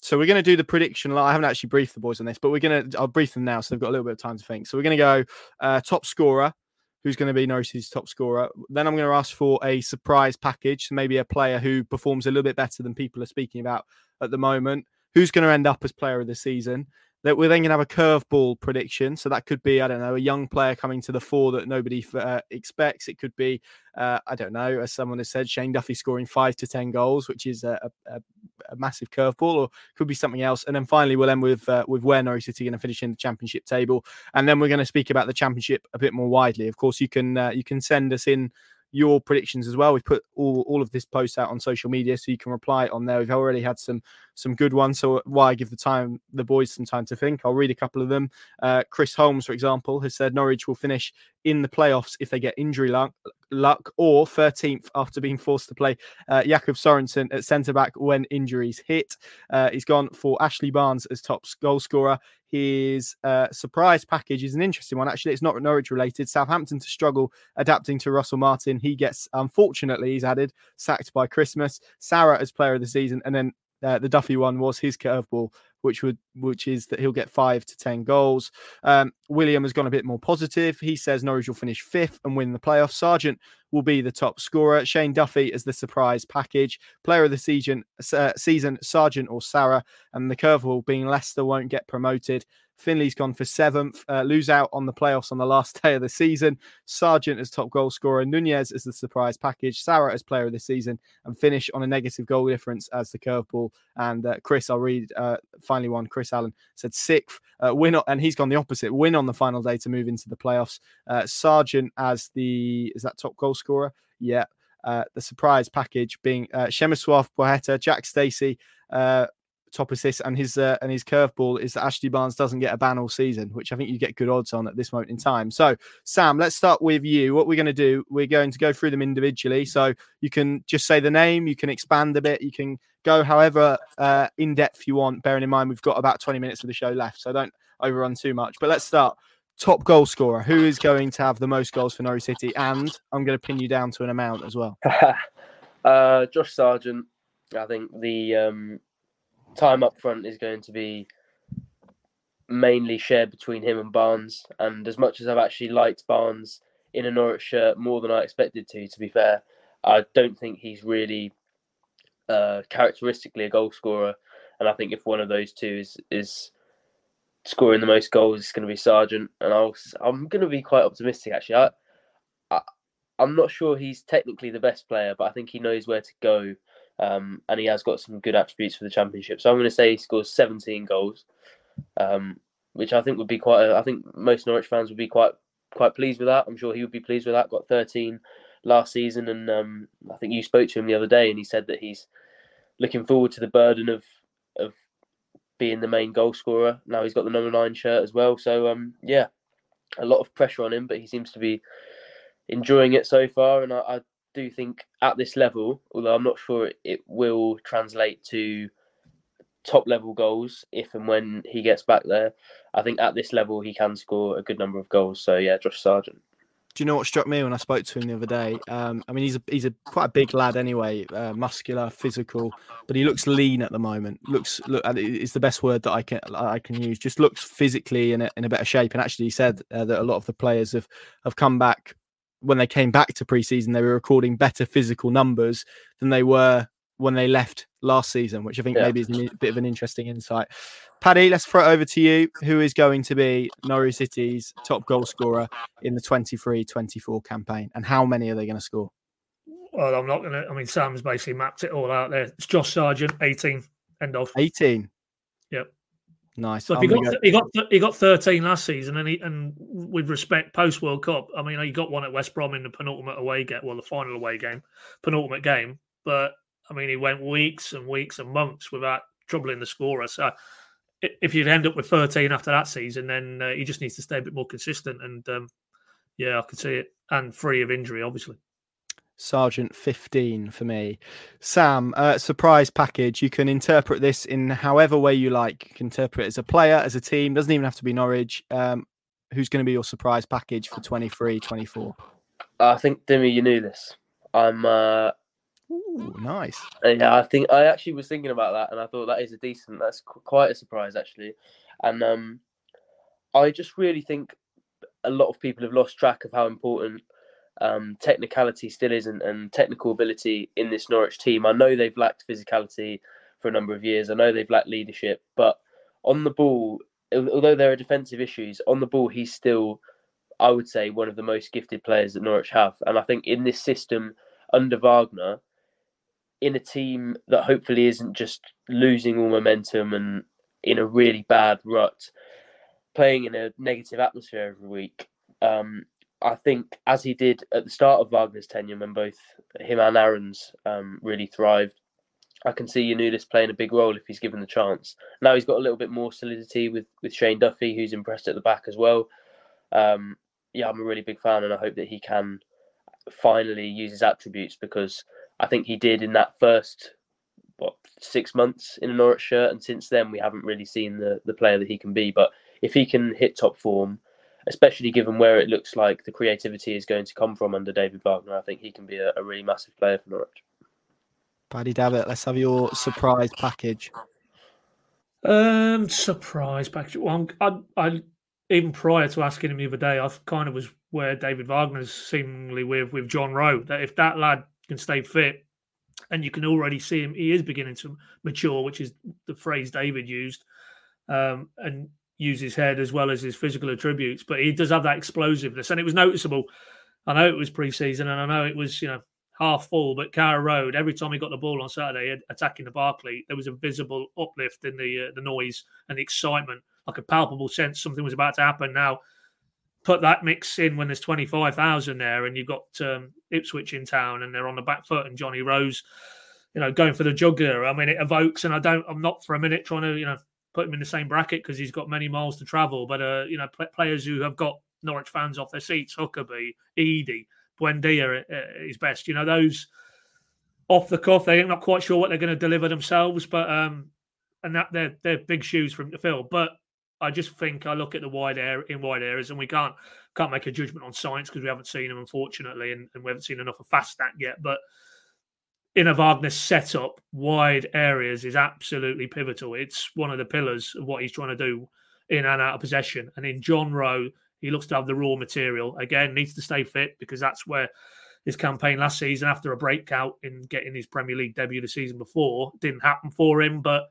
So we're going to do the prediction. I haven't actually briefed the boys on this, but I'll brief them now, so they've got a little bit of time to think. So we're going to go top scorer, who's going to be Norwich City's top scorer. Then I'm going to ask for a surprise package, maybe a player who performs a little bit better than people are speaking about at the moment, who's going to end up as player of the season. That we're then going to have a curveball prediction. So that could be, I don't know, a young player coming to the fore that nobody expects. It could be, I don't know, as someone has said, Shane Duffy scoring 5 to 10 goals, which is a a massive curveball, or could be something else. And then finally, we'll end with where Norwich City are going to finish in the Championship table, and then we're going to speak about the Championship a bit more widely. Of course, you can send us in your predictions as well. We've put all of this post out on social media, so you can reply on there. We've already had some good ones, so why give the boys some time to think. I'll read a couple of them. Chris Holmes, for example, has said Norwich will finish in the playoffs if they get injury luck, or 13th after being forced to play Jakob Sorensen at centre-back when injuries hit. He's gone for Ashley Barnes as top goal scorer. His surprise package is an interesting one. Actually, it's not Norwich-related. Southampton to struggle adapting to Russell Martin. He gets, unfortunately, he's added, sacked by Christmas. Sara as player of the season. And then the Duffy one was his curveball, which is that he'll get 5 to 10 goals. William has gone a bit more positive. He says Norwich will finish 5th and win the playoffs. Sargent will be the top scorer. Shane Duffy as the surprise package. Player of the season, Sargent or Sara. And the curveball being Leicester won't get promoted. Finley's gone for 7th. Lose out on the playoffs on the last day of the season. Sargent as top goal scorer. Nunez as the surprise package. Sara as player of the season. And finish on a negative goal difference as the curveball. And Chris, I'll read finally one. Chris Allen said 6th. Win, and he's gone the opposite. Win on the final day to move into the playoffs. Sargent as is that top goal scorer? Yeah. The surprise package being Shemiswaf Boheta, Jack Stacey, top assist, and his curveball is that Ashley Barnes doesn't get a ban all season, which I think you get good odds on at this moment in time. So, Sam, let's start with you. What we're going to do, we're going to go through them individually. So you can just say the name, you can expand a bit, you can go however in-depth you want, bearing in mind we've got about 20 minutes of the show left, so don't overrun too much. But let's start. Top goal scorer. Who is going to have the most goals for Norwich City? And I'm going to pin you down to an amount as well. Josh Sargent. I think the... time up front is going to be mainly shared between him and Barnes. And as much as I've actually liked Barnes in a Norwich shirt more than I expected to be fair, I don't think he's really characteristically a goal scorer. And I think if one of those two is scoring the most goals, it's going to be Sargent. And I'm going to be quite optimistic, actually. I'm not sure he's technically the best player, but I think he knows where to go. And he has got some good attributes for the Championship. So I'm going to say he scores 17 goals, which I think would be quite... I think most Norwich fans would be quite pleased with that. I'm sure he would be pleased with that. Got 13 last season, and I think you spoke to him the other day, and he said that he's looking forward to the burden of being the main goal scorer. Now he's got the number 9 shirt as well. So, yeah, a lot of pressure on him, but he seems to be enjoying it so far, and I do think at this level, although I'm not sure it will translate to top level goals if and when he gets back there, I think at this level he can score a good number of goals. So yeah, Josh Sargent. Do you know what struck me when I spoke to him the other day? I mean, he's a quite a big lad anyway, muscular, physical, but he looks lean at the moment. Is the best word that I can use. Just looks physically in a better shape. And actually, he said that a lot of the players have come back. When they came back to pre-season, they were recording better physical numbers than they were when they left last season, which I think maybe is a bit of an interesting insight. Paddy, let's throw it over to you. Who is going to be Norwich City's top goal scorer in the 23-24 campaign, and how many are they going to score? Well, I'm not going to... I mean, Sam's basically mapped it all out there. It's Josh Sargent, 18. End of. 18? Yep. Nice. Look, he got 13 last season, and with respect, post World Cup, I mean, he got one at West Brom in the penultimate away game, well, the final away game, penultimate game. But I mean, he went weeks and weeks and months without troubling the scorer. So if you'd end up with 13 after that season, then he just needs to stay a bit more consistent. And yeah, I could see it, and free of injury, obviously. Sargent 15 for me. Sam, surprise package. You can interpret this in however way you like. You can interpret it as a player, as a team. Doesn't even have to be Norwich. Who's going to be your surprise package for 23-24? I think, Dimmy, you knew this. I'm... Ooh, nice. Yeah, I think I actually was thinking about that, and I thought that's quite a surprise, actually. And I just really think a lot of people have lost track of how important technicality still is, and technical ability in this Norwich team. I know they've lacked physicality for a number of years. I know they've lacked leadership, but on the ball, although there are defensive issues, on the ball, he's still, I would say, one of the most gifted players that Norwich have. And I think in this system under Wagner, in a team that hopefully isn't just losing all momentum and in a really bad rut, playing in a negative atmosphere every week. I think, as he did at the start of Wagner's tenure, when both him and Aaron's really thrived, I can see Ioannidis playing a big role if he's given the chance. Now he's got a little bit more solidity with Shane Duffy, who's impressed at the back as well. Yeah, I'm a really big fan, and I hope that he can finally use his attributes, because I think he did in that first 6 months in a Norwich shirt, and since then we haven't really seen the player that he can be. But if he can hit top form, especially given where it looks like the creativity is going to come from under David Wagner, I think he can be a really massive player for Norwich. Paddy Davitt, let's have your surprise package. Surprise package. Well, I even prior to asking him the other day, I kind of was where David Wagner's seemingly with Jon Rowe, that if that lad can stay fit, and you can already see him, he is beginning to mature, which is the phrase David used, and use his head as well as his physical attributes. But he does have that explosiveness, and it was noticeable. I know it was pre-season, and I know it was, half full, but Carrow Road, every time he got the ball on Saturday attacking the Barclay, there was a visible uplift in the noise and the excitement, like a palpable sense something was about to happen. Now, put that mix in when there's 25,000 there and you've got Ipswich in town and they're on the back foot and Johnny Rose, going for the jugular. I mean, it evokes, and I'm not for a minute trying to, put him in the same bracket because he's got many miles to travel. But, players who have got Norwich fans off their seats, Huckabee, Edie, Buendia at his best, those off the cuff, they're not quite sure what they're going to deliver themselves, but and that they're big shoes for him to fill. But I just think I look at the wide areas, and we can't make a judgment on science because we haven't seen him, unfortunately, and we haven't seen enough of Fastat yet. But in a Wagner setup, wide areas is absolutely pivotal. It's one of the pillars of what he's trying to do in and out of possession. And in Jon Rowe, he looks to have the raw material. Again, needs to stay fit because that's where his campaign last season, after a breakout in getting his Premier League debut the season before, didn't happen for him. But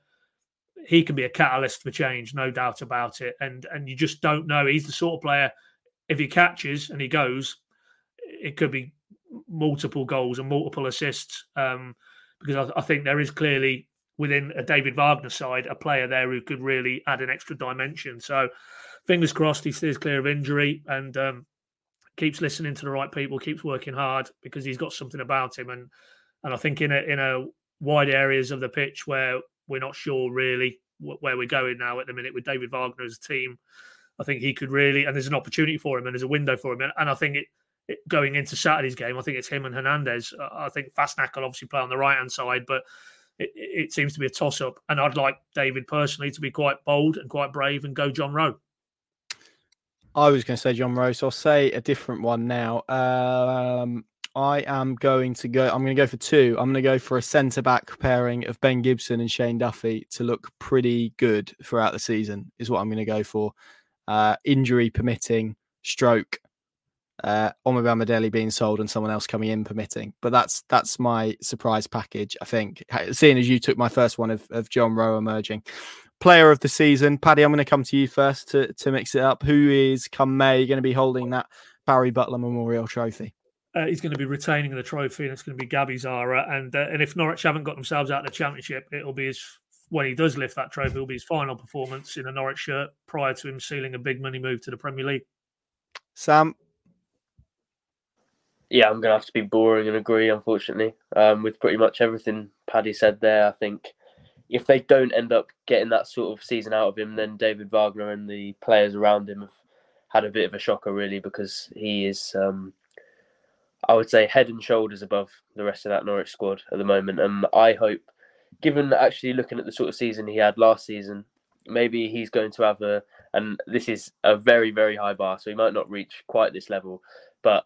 he can be a catalyst for change, no doubt about it. And you just don't know. He's the sort of player, if he catches and he goes, it could be multiple goals and multiple assists. Because I think there is clearly, within a David Wagner side, a player there who could really add an extra dimension. So fingers crossed he stays clear of injury and keeps listening to the right people, keeps working hard, because he's got something about him. And I think in a wide areas of the pitch where we're not sure really where we're going now at the minute with David Wagner's team, I think he could really, and there's an opportunity for him and there's a window for him. And I think it going into Saturday's game, I think it's him and Hernandez. I think Fasnack will obviously play on the right-hand side, but it seems to be a toss-up. And I'd like David personally to be quite bold and quite brave and go Jon Rowe. I was going to say Jon Rowe, so I'll say a different one now. I'm going to go for two. I'm going to go for a centre-back pairing of Ben Gibson and Shane Duffy to look pretty good throughout the season is what I'm going to go for. Injury permitting, stroke, Omar Bamadelli being sold and someone else coming in permitting. But that's my surprise package, I think, seeing as you took my first one of Jon Rowe emerging. Player of the season. Paddy, I'm going to come to you first to mix it up. Who is, come May, going to be holding that Barry Butler Memorial Trophy? He's going to be retaining the trophy, and it's going to be Gabi Sara. And if Norwich haven't got themselves out of the Championship, it'll be when he does lift that trophy, it'll be his final performance in a Norwich shirt prior to him sealing a big money move to the Premier League. Sam? Yeah, I'm going to have to be boring and agree, unfortunately, with pretty much everything Paddy said there. I think if they don't end up getting that sort of season out of him, then David Wagner and the players around him have had a bit of a shocker, really, because he is... I would say head and shoulders above the rest of that Norwich squad at the moment. And I hope, given actually looking at the sort of season he had last season, maybe he's going to have and this is a very, very high bar, so he might not reach quite this level, but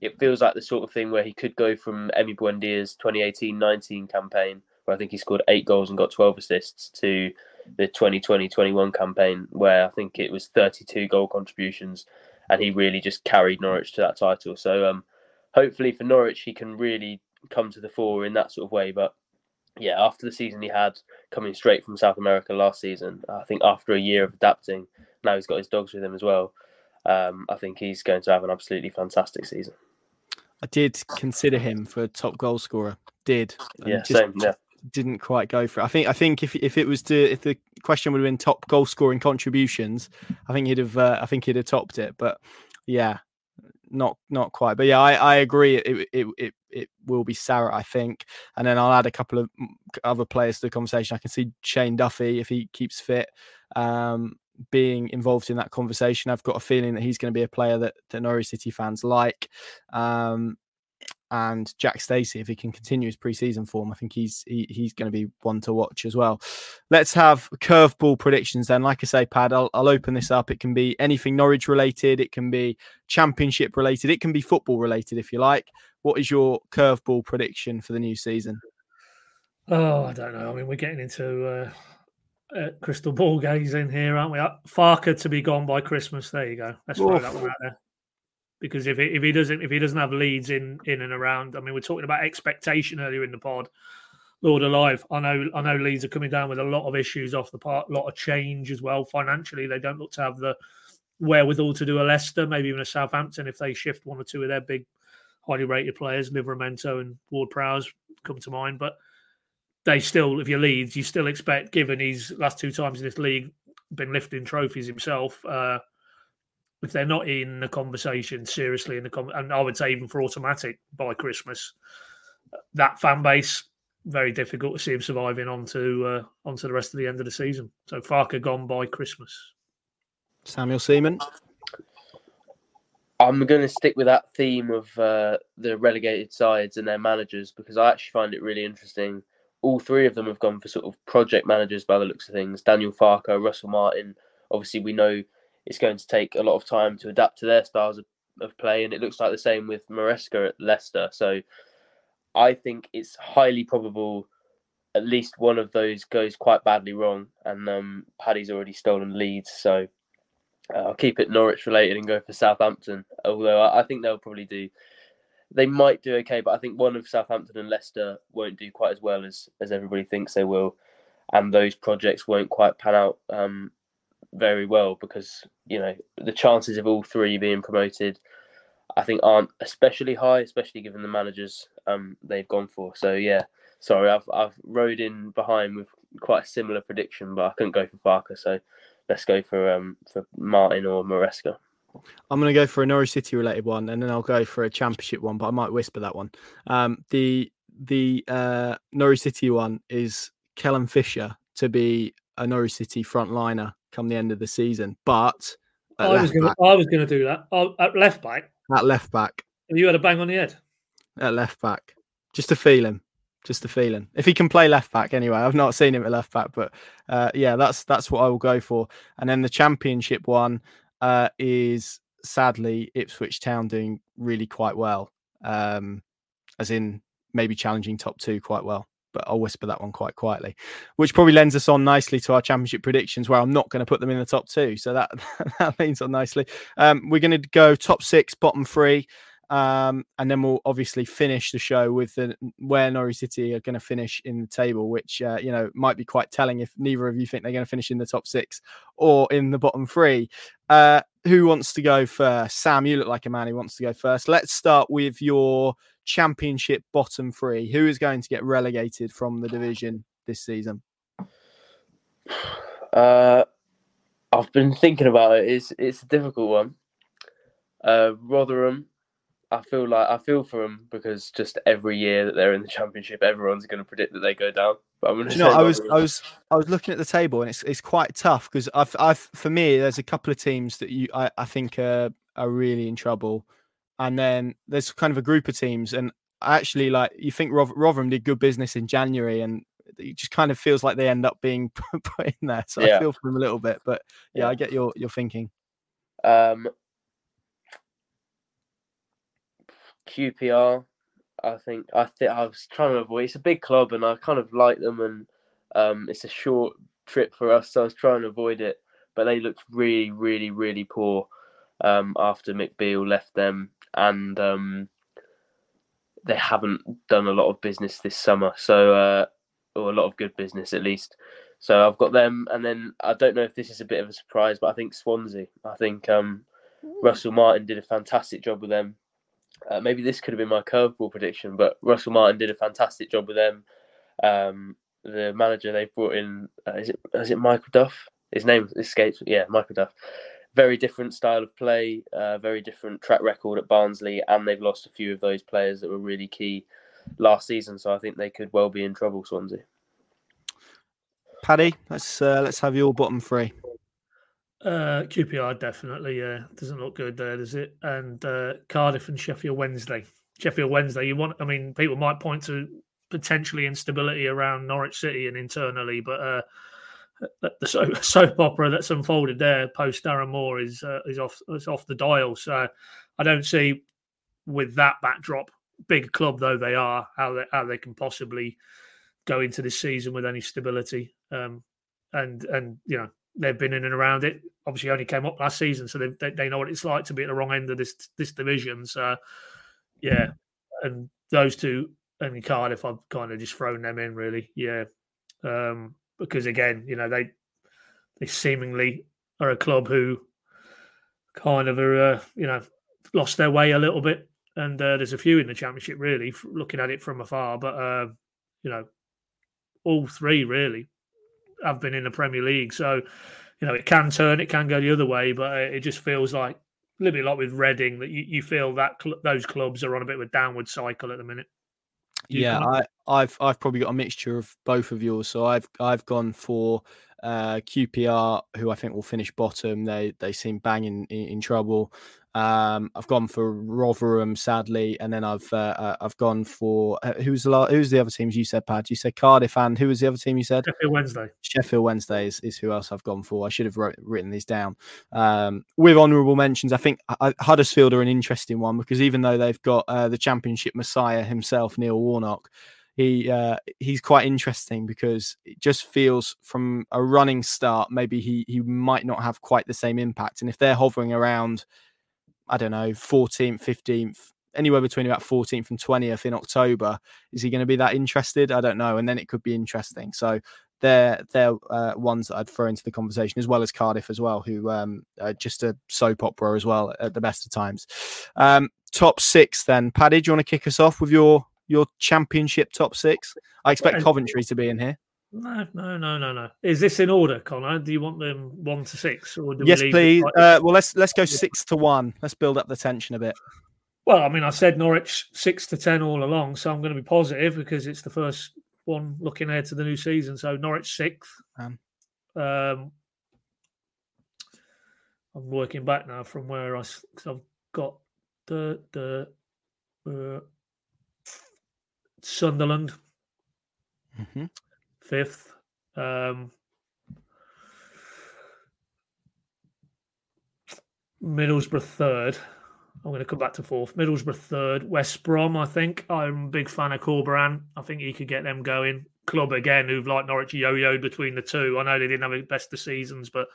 it feels like the sort of thing where he could go from Emi Buendia's 2018-19 campaign, where I think he scored 8 goals and got 12 assists, to the 2020-21 campaign, where I think it was 32 goal contributions, and he really just carried Norwich to that title. So, hopefully for Norwich, he can really come to the fore in that sort of way. But yeah, after the season he had coming straight from South America last season, I think after a year of adapting, now he's got his dogs with him as well. I think he's going to have an absolutely fantastic season. I did consider him for a top goal scorer. Didn't quite go for it. I think if the question would have been top goal scoring contributions, I think he'd have topped it. But yeah, not quite. But yeah, I agree. It will be Sarah, I think. And then I'll add a couple of other players to the conversation. I can see Shane Duffy, if he keeps fit, being involved in that conversation. I've got a feeling that he's going to be a player that Norwich City fans like. And Jack Stacey, if he can continue his pre-season form, I think he's going to be one to watch as well. Let's have curveball predictions then. Like I say, Pad, I'll open this up. It can be anything Norwich related. It can be championship related. It can be football related, if you like. What is your curveball prediction for the new season? Oh, I don't know. I mean, we're getting into crystal ball games in here, aren't we? Farke to be gone by Christmas. There you go. Let's throw that one out there. Because if he doesn't have Leeds in and around, I mean, we're talking about expectation earlier in the pod. Lord alive, I know Leeds are coming down with a lot of issues off the park, a lot of change as well financially. They don't look to have the wherewithal to do a Leicester, maybe even a Southampton if they shift one or two of their big, highly rated players, Livramento and Ward-Prowse come to mind. But they still, if you're Leeds, you still expect, given his last two times in this league been lifting trophies himself. If they're not in the conversation, seriously, and I would say even for automatic by Christmas, that fan base, very difficult to see them surviving onto the rest of the end of the season. So Farke gone by Christmas. Samuel Seaman? I'm going to stick with that theme of the relegated sides and their managers, because I actually find it really interesting. All three of them have gone for sort of project managers by the looks of things. Daniel Farke, Russell Martin, obviously we know it's going to take a lot of time to adapt to their styles of play, and it looks like the same with Maresca at Leicester. So I think it's highly probable at least one of those goes quite badly wrong, and Paddy's already stolen Leeds. So I'll keep it Norwich related and go for Southampton, although I think they'll probably do. They might do okay, but I think one of Southampton and Leicester won't do quite as well as everybody thinks they will, and those projects won't quite pan out very well, because you know the chances of all three being promoted, I think, aren't especially high, especially given the managers they've gone for. So yeah, sorry, I've rode in behind with quite a similar prediction, but I couldn't go for Farke, so let's go for Martin or Maresca. I'm going to go for a Norwich City related one, and then I'll go for a championship one, but I might whisper that one. The Norwich City one is Kellan Fisher to be a Norwich City frontliner come the end of the season. But I was going to do that at left back. At left back, you had a bang on the head. At left back, just a feeling. If he can play left back, anyway, I've not seen him at left back, but yeah, that's what I will go for. And then the championship one is sadly Ipswich Town doing really quite well, as in maybe challenging top two quite well. But I'll whisper that one quite quietly, which probably lends us on nicely to our championship predictions, where I'm not going to put them in the top two. So that leans on nicely. We're going to go top six, bottom three. And then we'll obviously finish the show with where Norwich City are going to finish in the table, which, you know, might be quite telling if neither of you think they're going to finish in the top six or in the bottom three. Who wants to go first? Sam, you look like a man who wants to go first. Let's start with your championship bottom three. Who is going to get relegated from the division this season? I've been thinking about it. It's a difficult one. Rotherham, I feel for them, because just every year that they're in the championship, everyone's going to predict that they go down. But I'm going to I was looking at the table, and it's quite tough, because for me there's a couple of teams that I think are really in trouble. And then there's kind of a group of teams, and actually, like, you think Rotherham did good business in January, and it just kind of feels like they end up being put in there. So yeah. I feel for them a little bit, but yeah. I get your thinking. QPR, I think I was trying to avoid. It's a big club, and I kind of like them, and it's a short trip for us, so I was trying to avoid it. But they looked really, really, really poor after McBeal left them. And they haven't done a lot of business this summer, so or a lot of good business at least. So I've got them, and then I don't know if this is a bit of a surprise, but I think Swansea. I think Russell Martin did a fantastic job with them. Maybe this could have been my curveball prediction, but Russell Martin did a fantastic job with them. The manager they brought in, is it Michael Duff? His name escapes. Yeah, Michael Duff. Very different style of play, very different track record at Barnsley, and they've lost a few of those players that were really key last season. So I think they could well be in trouble, Swansea. Paddy, let's have your bottom three. QPR definitely, yeah. Doesn't look good there, does it? And Cardiff and Sheffield Wednesday. Sheffield Wednesday, people might point to potentially instability around Norwich City and internally, but the soap opera that's unfolded there post Darren Moore is off the dial. So I don't see, with that backdrop, big club though they are, how they can possibly go into this season with any stability. And you know, they've been in and around it. Obviously, only came up last season, so they know what it's like to be at the wrong end of this division. So yeah, and those two and Cardiff, I've kind of just thrown them in really. Yeah. Because again, you know, they seemingly are a club who kind of are, lost their way a little bit, and there's a few in the Championship really looking at it from afar. But all three really have been in the Premier League, so it can turn, it can go the other way. But it just feels like a little bit like with Reading that you feel that those clubs are on a bit of a downward cycle at the minute. I've probably got a mixture of both of yours. So I've gone for QPR, who I think will finish bottom. They seem banging in trouble. I've gone for Rotherham, sadly, and then I've gone for who's the other teams you said, Pad? You said Cardiff, and who was the other team you said? Sheffield Wednesday. Sheffield Wednesday is who else I've gone for. I should have written these down. With honourable mentions, I think Huddersfield are an interesting one, because even though they've got the Championship messiah himself, Neil Warnock, he's quite interesting, because it just feels from a running start, maybe he might not have quite the same impact. And if they're hovering around, I don't know, 14th, 15th, anywhere between about 14th and 20th in October, is he going to be that interested? I don't know. And then it could be interesting. So they're ones that I'd throw into the conversation, as well as Cardiff as well, who are just a soap opera as well at the best of times. Top six then. Paddy, do you want to kick us off with your Championship top six? I expect Coventry to be in here. No. Is this in order, Connor? Do you want them 1 to 6, or do yes, we leave please? Well, let's go 6 to 1. Let's build up the tension a bit. Well, I mean, I said Norwich 6 to 10 all along, so I'm going to be positive because it's the first one looking ahead to the new season. So Norwich 6th. I'm working back now from where I've got the Sunderland. Mm-hmm. 5th, Middlesbrough 3rd. I'm going to come back to 4th. Middlesbrough 3rd, West Brom. I think I'm a big fan of Corberan. I think he could get them going. Club again, who've like Norwich yo-yoed between the two. I know they didn't have the best of seasons, but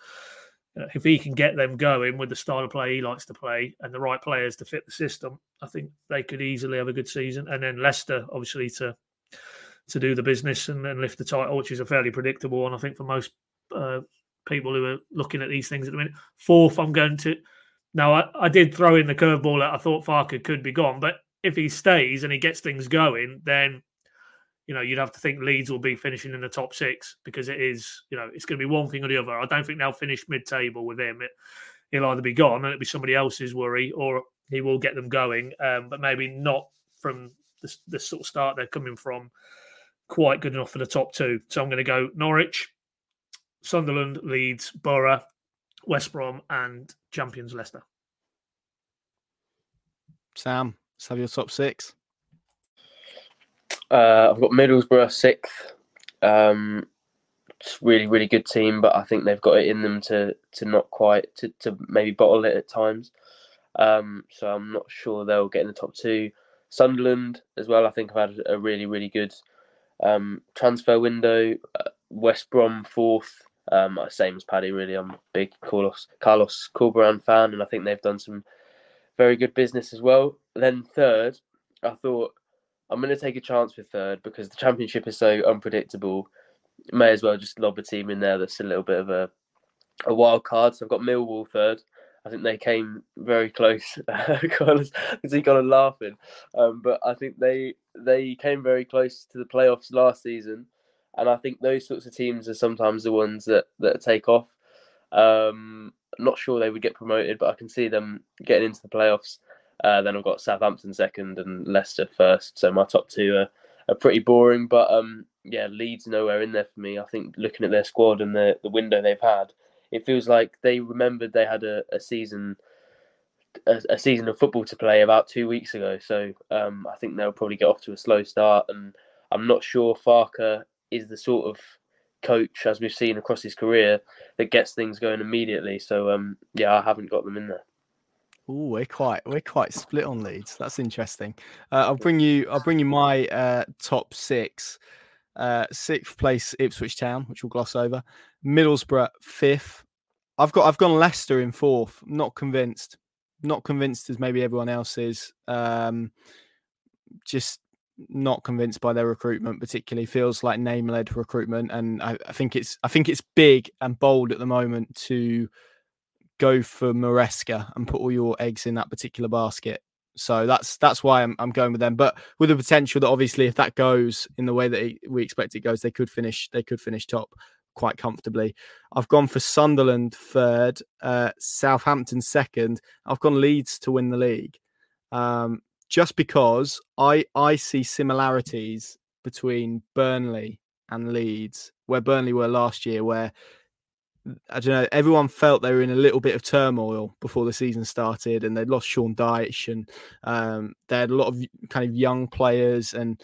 if he can get them going with the style of play he likes to play and the right players to fit the system, I think they could easily have a good season. And then Leicester, obviously, to do the business and lift the title, which is a fairly predictable one, I think, for most people who are looking at these things at the minute. 4th, I'm going to... Now, I did throw in the curveball that I thought Farke could be gone, but if he stays and he gets things going, then, you'd have to think Leeds will be finishing in the top 6, because it is, it's going to be one thing or the other. I don't think they'll finish mid-table with him. He'll either be gone and it'll be somebody else's worry, or he will get them going, but maybe not from the sort of start they're coming from. Quite good enough for the top 2. So I'm going to go Norwich, Sunderland, Leeds, Borough, West Brom, and champions Leicester. Sam, let's have your top 6. I've got Middlesbrough 6th. It's really, really good team, but I think they've got it in them to not quite to maybe bottle it at times. So I'm not sure they'll get in the top 2. Sunderland as well. I think I've had a really, really good transfer window. West Brom 4th, same as Paddy really. I'm a big Carlos Corberan fan, and I think they've done some very good business as well. Then 3rd, I thought I'm going to take a chance with 3rd, because the Championship is so unpredictable. May as well just lob a team in there that's a little bit of a wild card. So I've got Millwall 3rd. I think they came very close. Because he got a laughing, but I think they came very close to the playoffs last season, and I think those sorts of teams are sometimes the ones that take off. Not sure they would get promoted, but I can see them getting into the playoffs. Then I've got Southampton second and Leicester first, so my top two are pretty boring. But yeah, Leeds nowhere in there for me. I think looking at their squad and the window they've had, it feels like they remembered they had a season of football to play about 2 weeks ago. So I think they'll probably get off to a slow start, and I'm not sure Farke is the sort of coach, as we've seen across his career, that gets things going immediately. So yeah, I haven't got them in there. Ooh, we're quite split on Leeds. That's interesting. I'll bring you my top six. Sixth place Ipswich Town, which we'll gloss over. Middlesbrough fifth. I've gone Leicester in fourth. Not convinced as maybe everyone else is. Just not convinced by their recruitment, particularly. Feels like name-led recruitment, and I think it's big and bold at the moment to go for Maresca and put all your eggs in that particular basket. So that's why I'm going with them, but with the potential that obviously if that goes in the way that we expect it goes, they could finish top quite comfortably. I've gone for Sunderland third, Southampton second. I've gone Leeds to win the league, just because I see similarities between Burnley and Leeds, where Burnley were last year, where I don't know, everyone felt they were in a little bit of turmoil before the season started, and they'd lost Sean Dyche, and they had a lot of kind of young players, and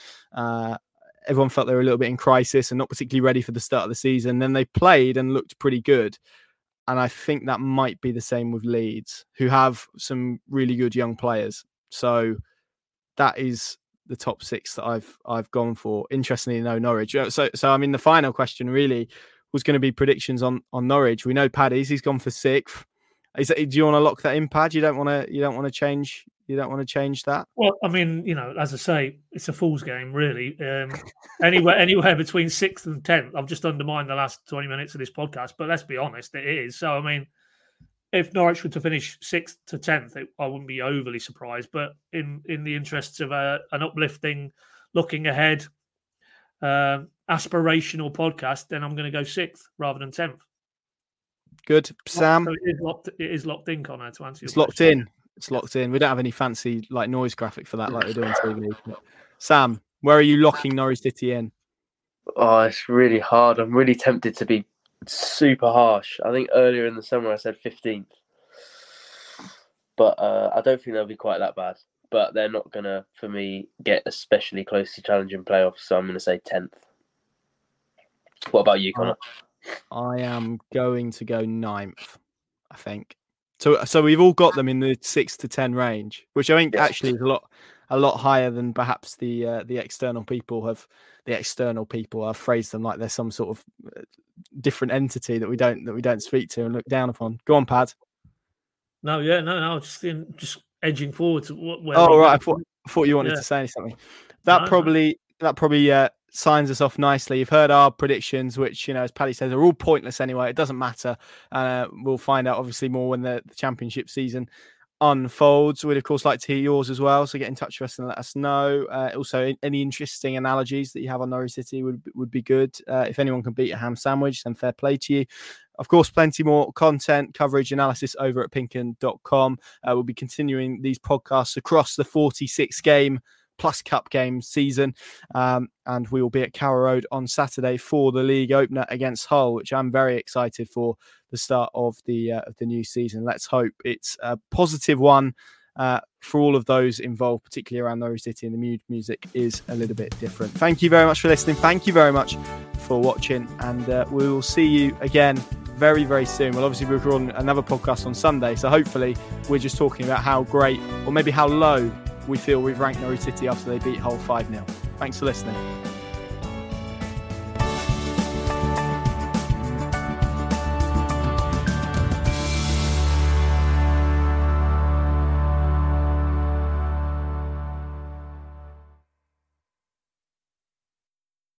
everyone felt they were a little bit in crisis and not particularly ready for the start of the season. Then they played and looked pretty good. And I think that might be the same with Leeds, who have some really good young players. So that is the top six that I've gone for. Interestingly, no Norwich. So I mean, the final question really was going to be predictions on Norwich. We know Paddy's. He's gone for sixth. Do you want to lock that in, Pad? You don't want to change that. Well, I mean, you know, as I say, it's a fool's game, really. Anywhere between sixth and tenth. I've just undermined the last 20 minutes of this podcast, but let's be honest, it is. So, I mean, if Norwich were to finish sixth to tenth, I wouldn't be overly surprised. But in the interests of an uplifting, looking ahead, aspirational podcast, then I'm going to go sixth rather than 10th. Good, Sam. So it is locked in, Connor, to answer your question. It's locked in. We don't have any fancy like noise graphic for that like we do on TV. Sam, where are you locking Norwich City in? Oh, it's really hard. I'm really tempted to be super harsh. I think earlier in the summer I said 15th. But I don't think they'll be quite that bad. But they're not going to, for me, get especially close to challenging playoffs. So I'm going to say 10th. What about you, Connor? I am going to go 9th, I think. So we've all got them in the 6 to 10 range, which I think actually is a lot higher than perhaps the external people. I've phrased them like they're some sort of different entity that we don't speak to and look down upon. Go on, Pad. Just edging forward to where. Oh, right. I thought you wanted to say something. That probably signs us off nicely. You've heard our predictions, which, you know, as Paddy says, are all pointless anyway. It doesn't matter. We'll find out obviously more when the championship season unfolds. We'd of course like to hear yours as well, so get in touch with us and let us know. Also, any interesting analogies that you have on Norwich City would be good. If anyone can beat a ham sandwich, then fair play to you. Of course, plenty more content, coverage, analysis over at pinken.com. We'll be continuing these podcasts across the 46 game plus cup game season. And we will be at Carrow Road on Saturday for the league opener against Hull, which I'm very excited for, the start of the new season. Let's hope it's a positive one for all of those involved, particularly around Norwich City, and the music is a little bit different. Thank you very much for listening. Thank you very much for watching, and we will see you again very, very soon. Well, obviously, we're recording another podcast on Sunday, so hopefully we're just talking about how great or maybe how low we feel we've ranked Norwich City after they beat Hull 5-0. Thanks for listening.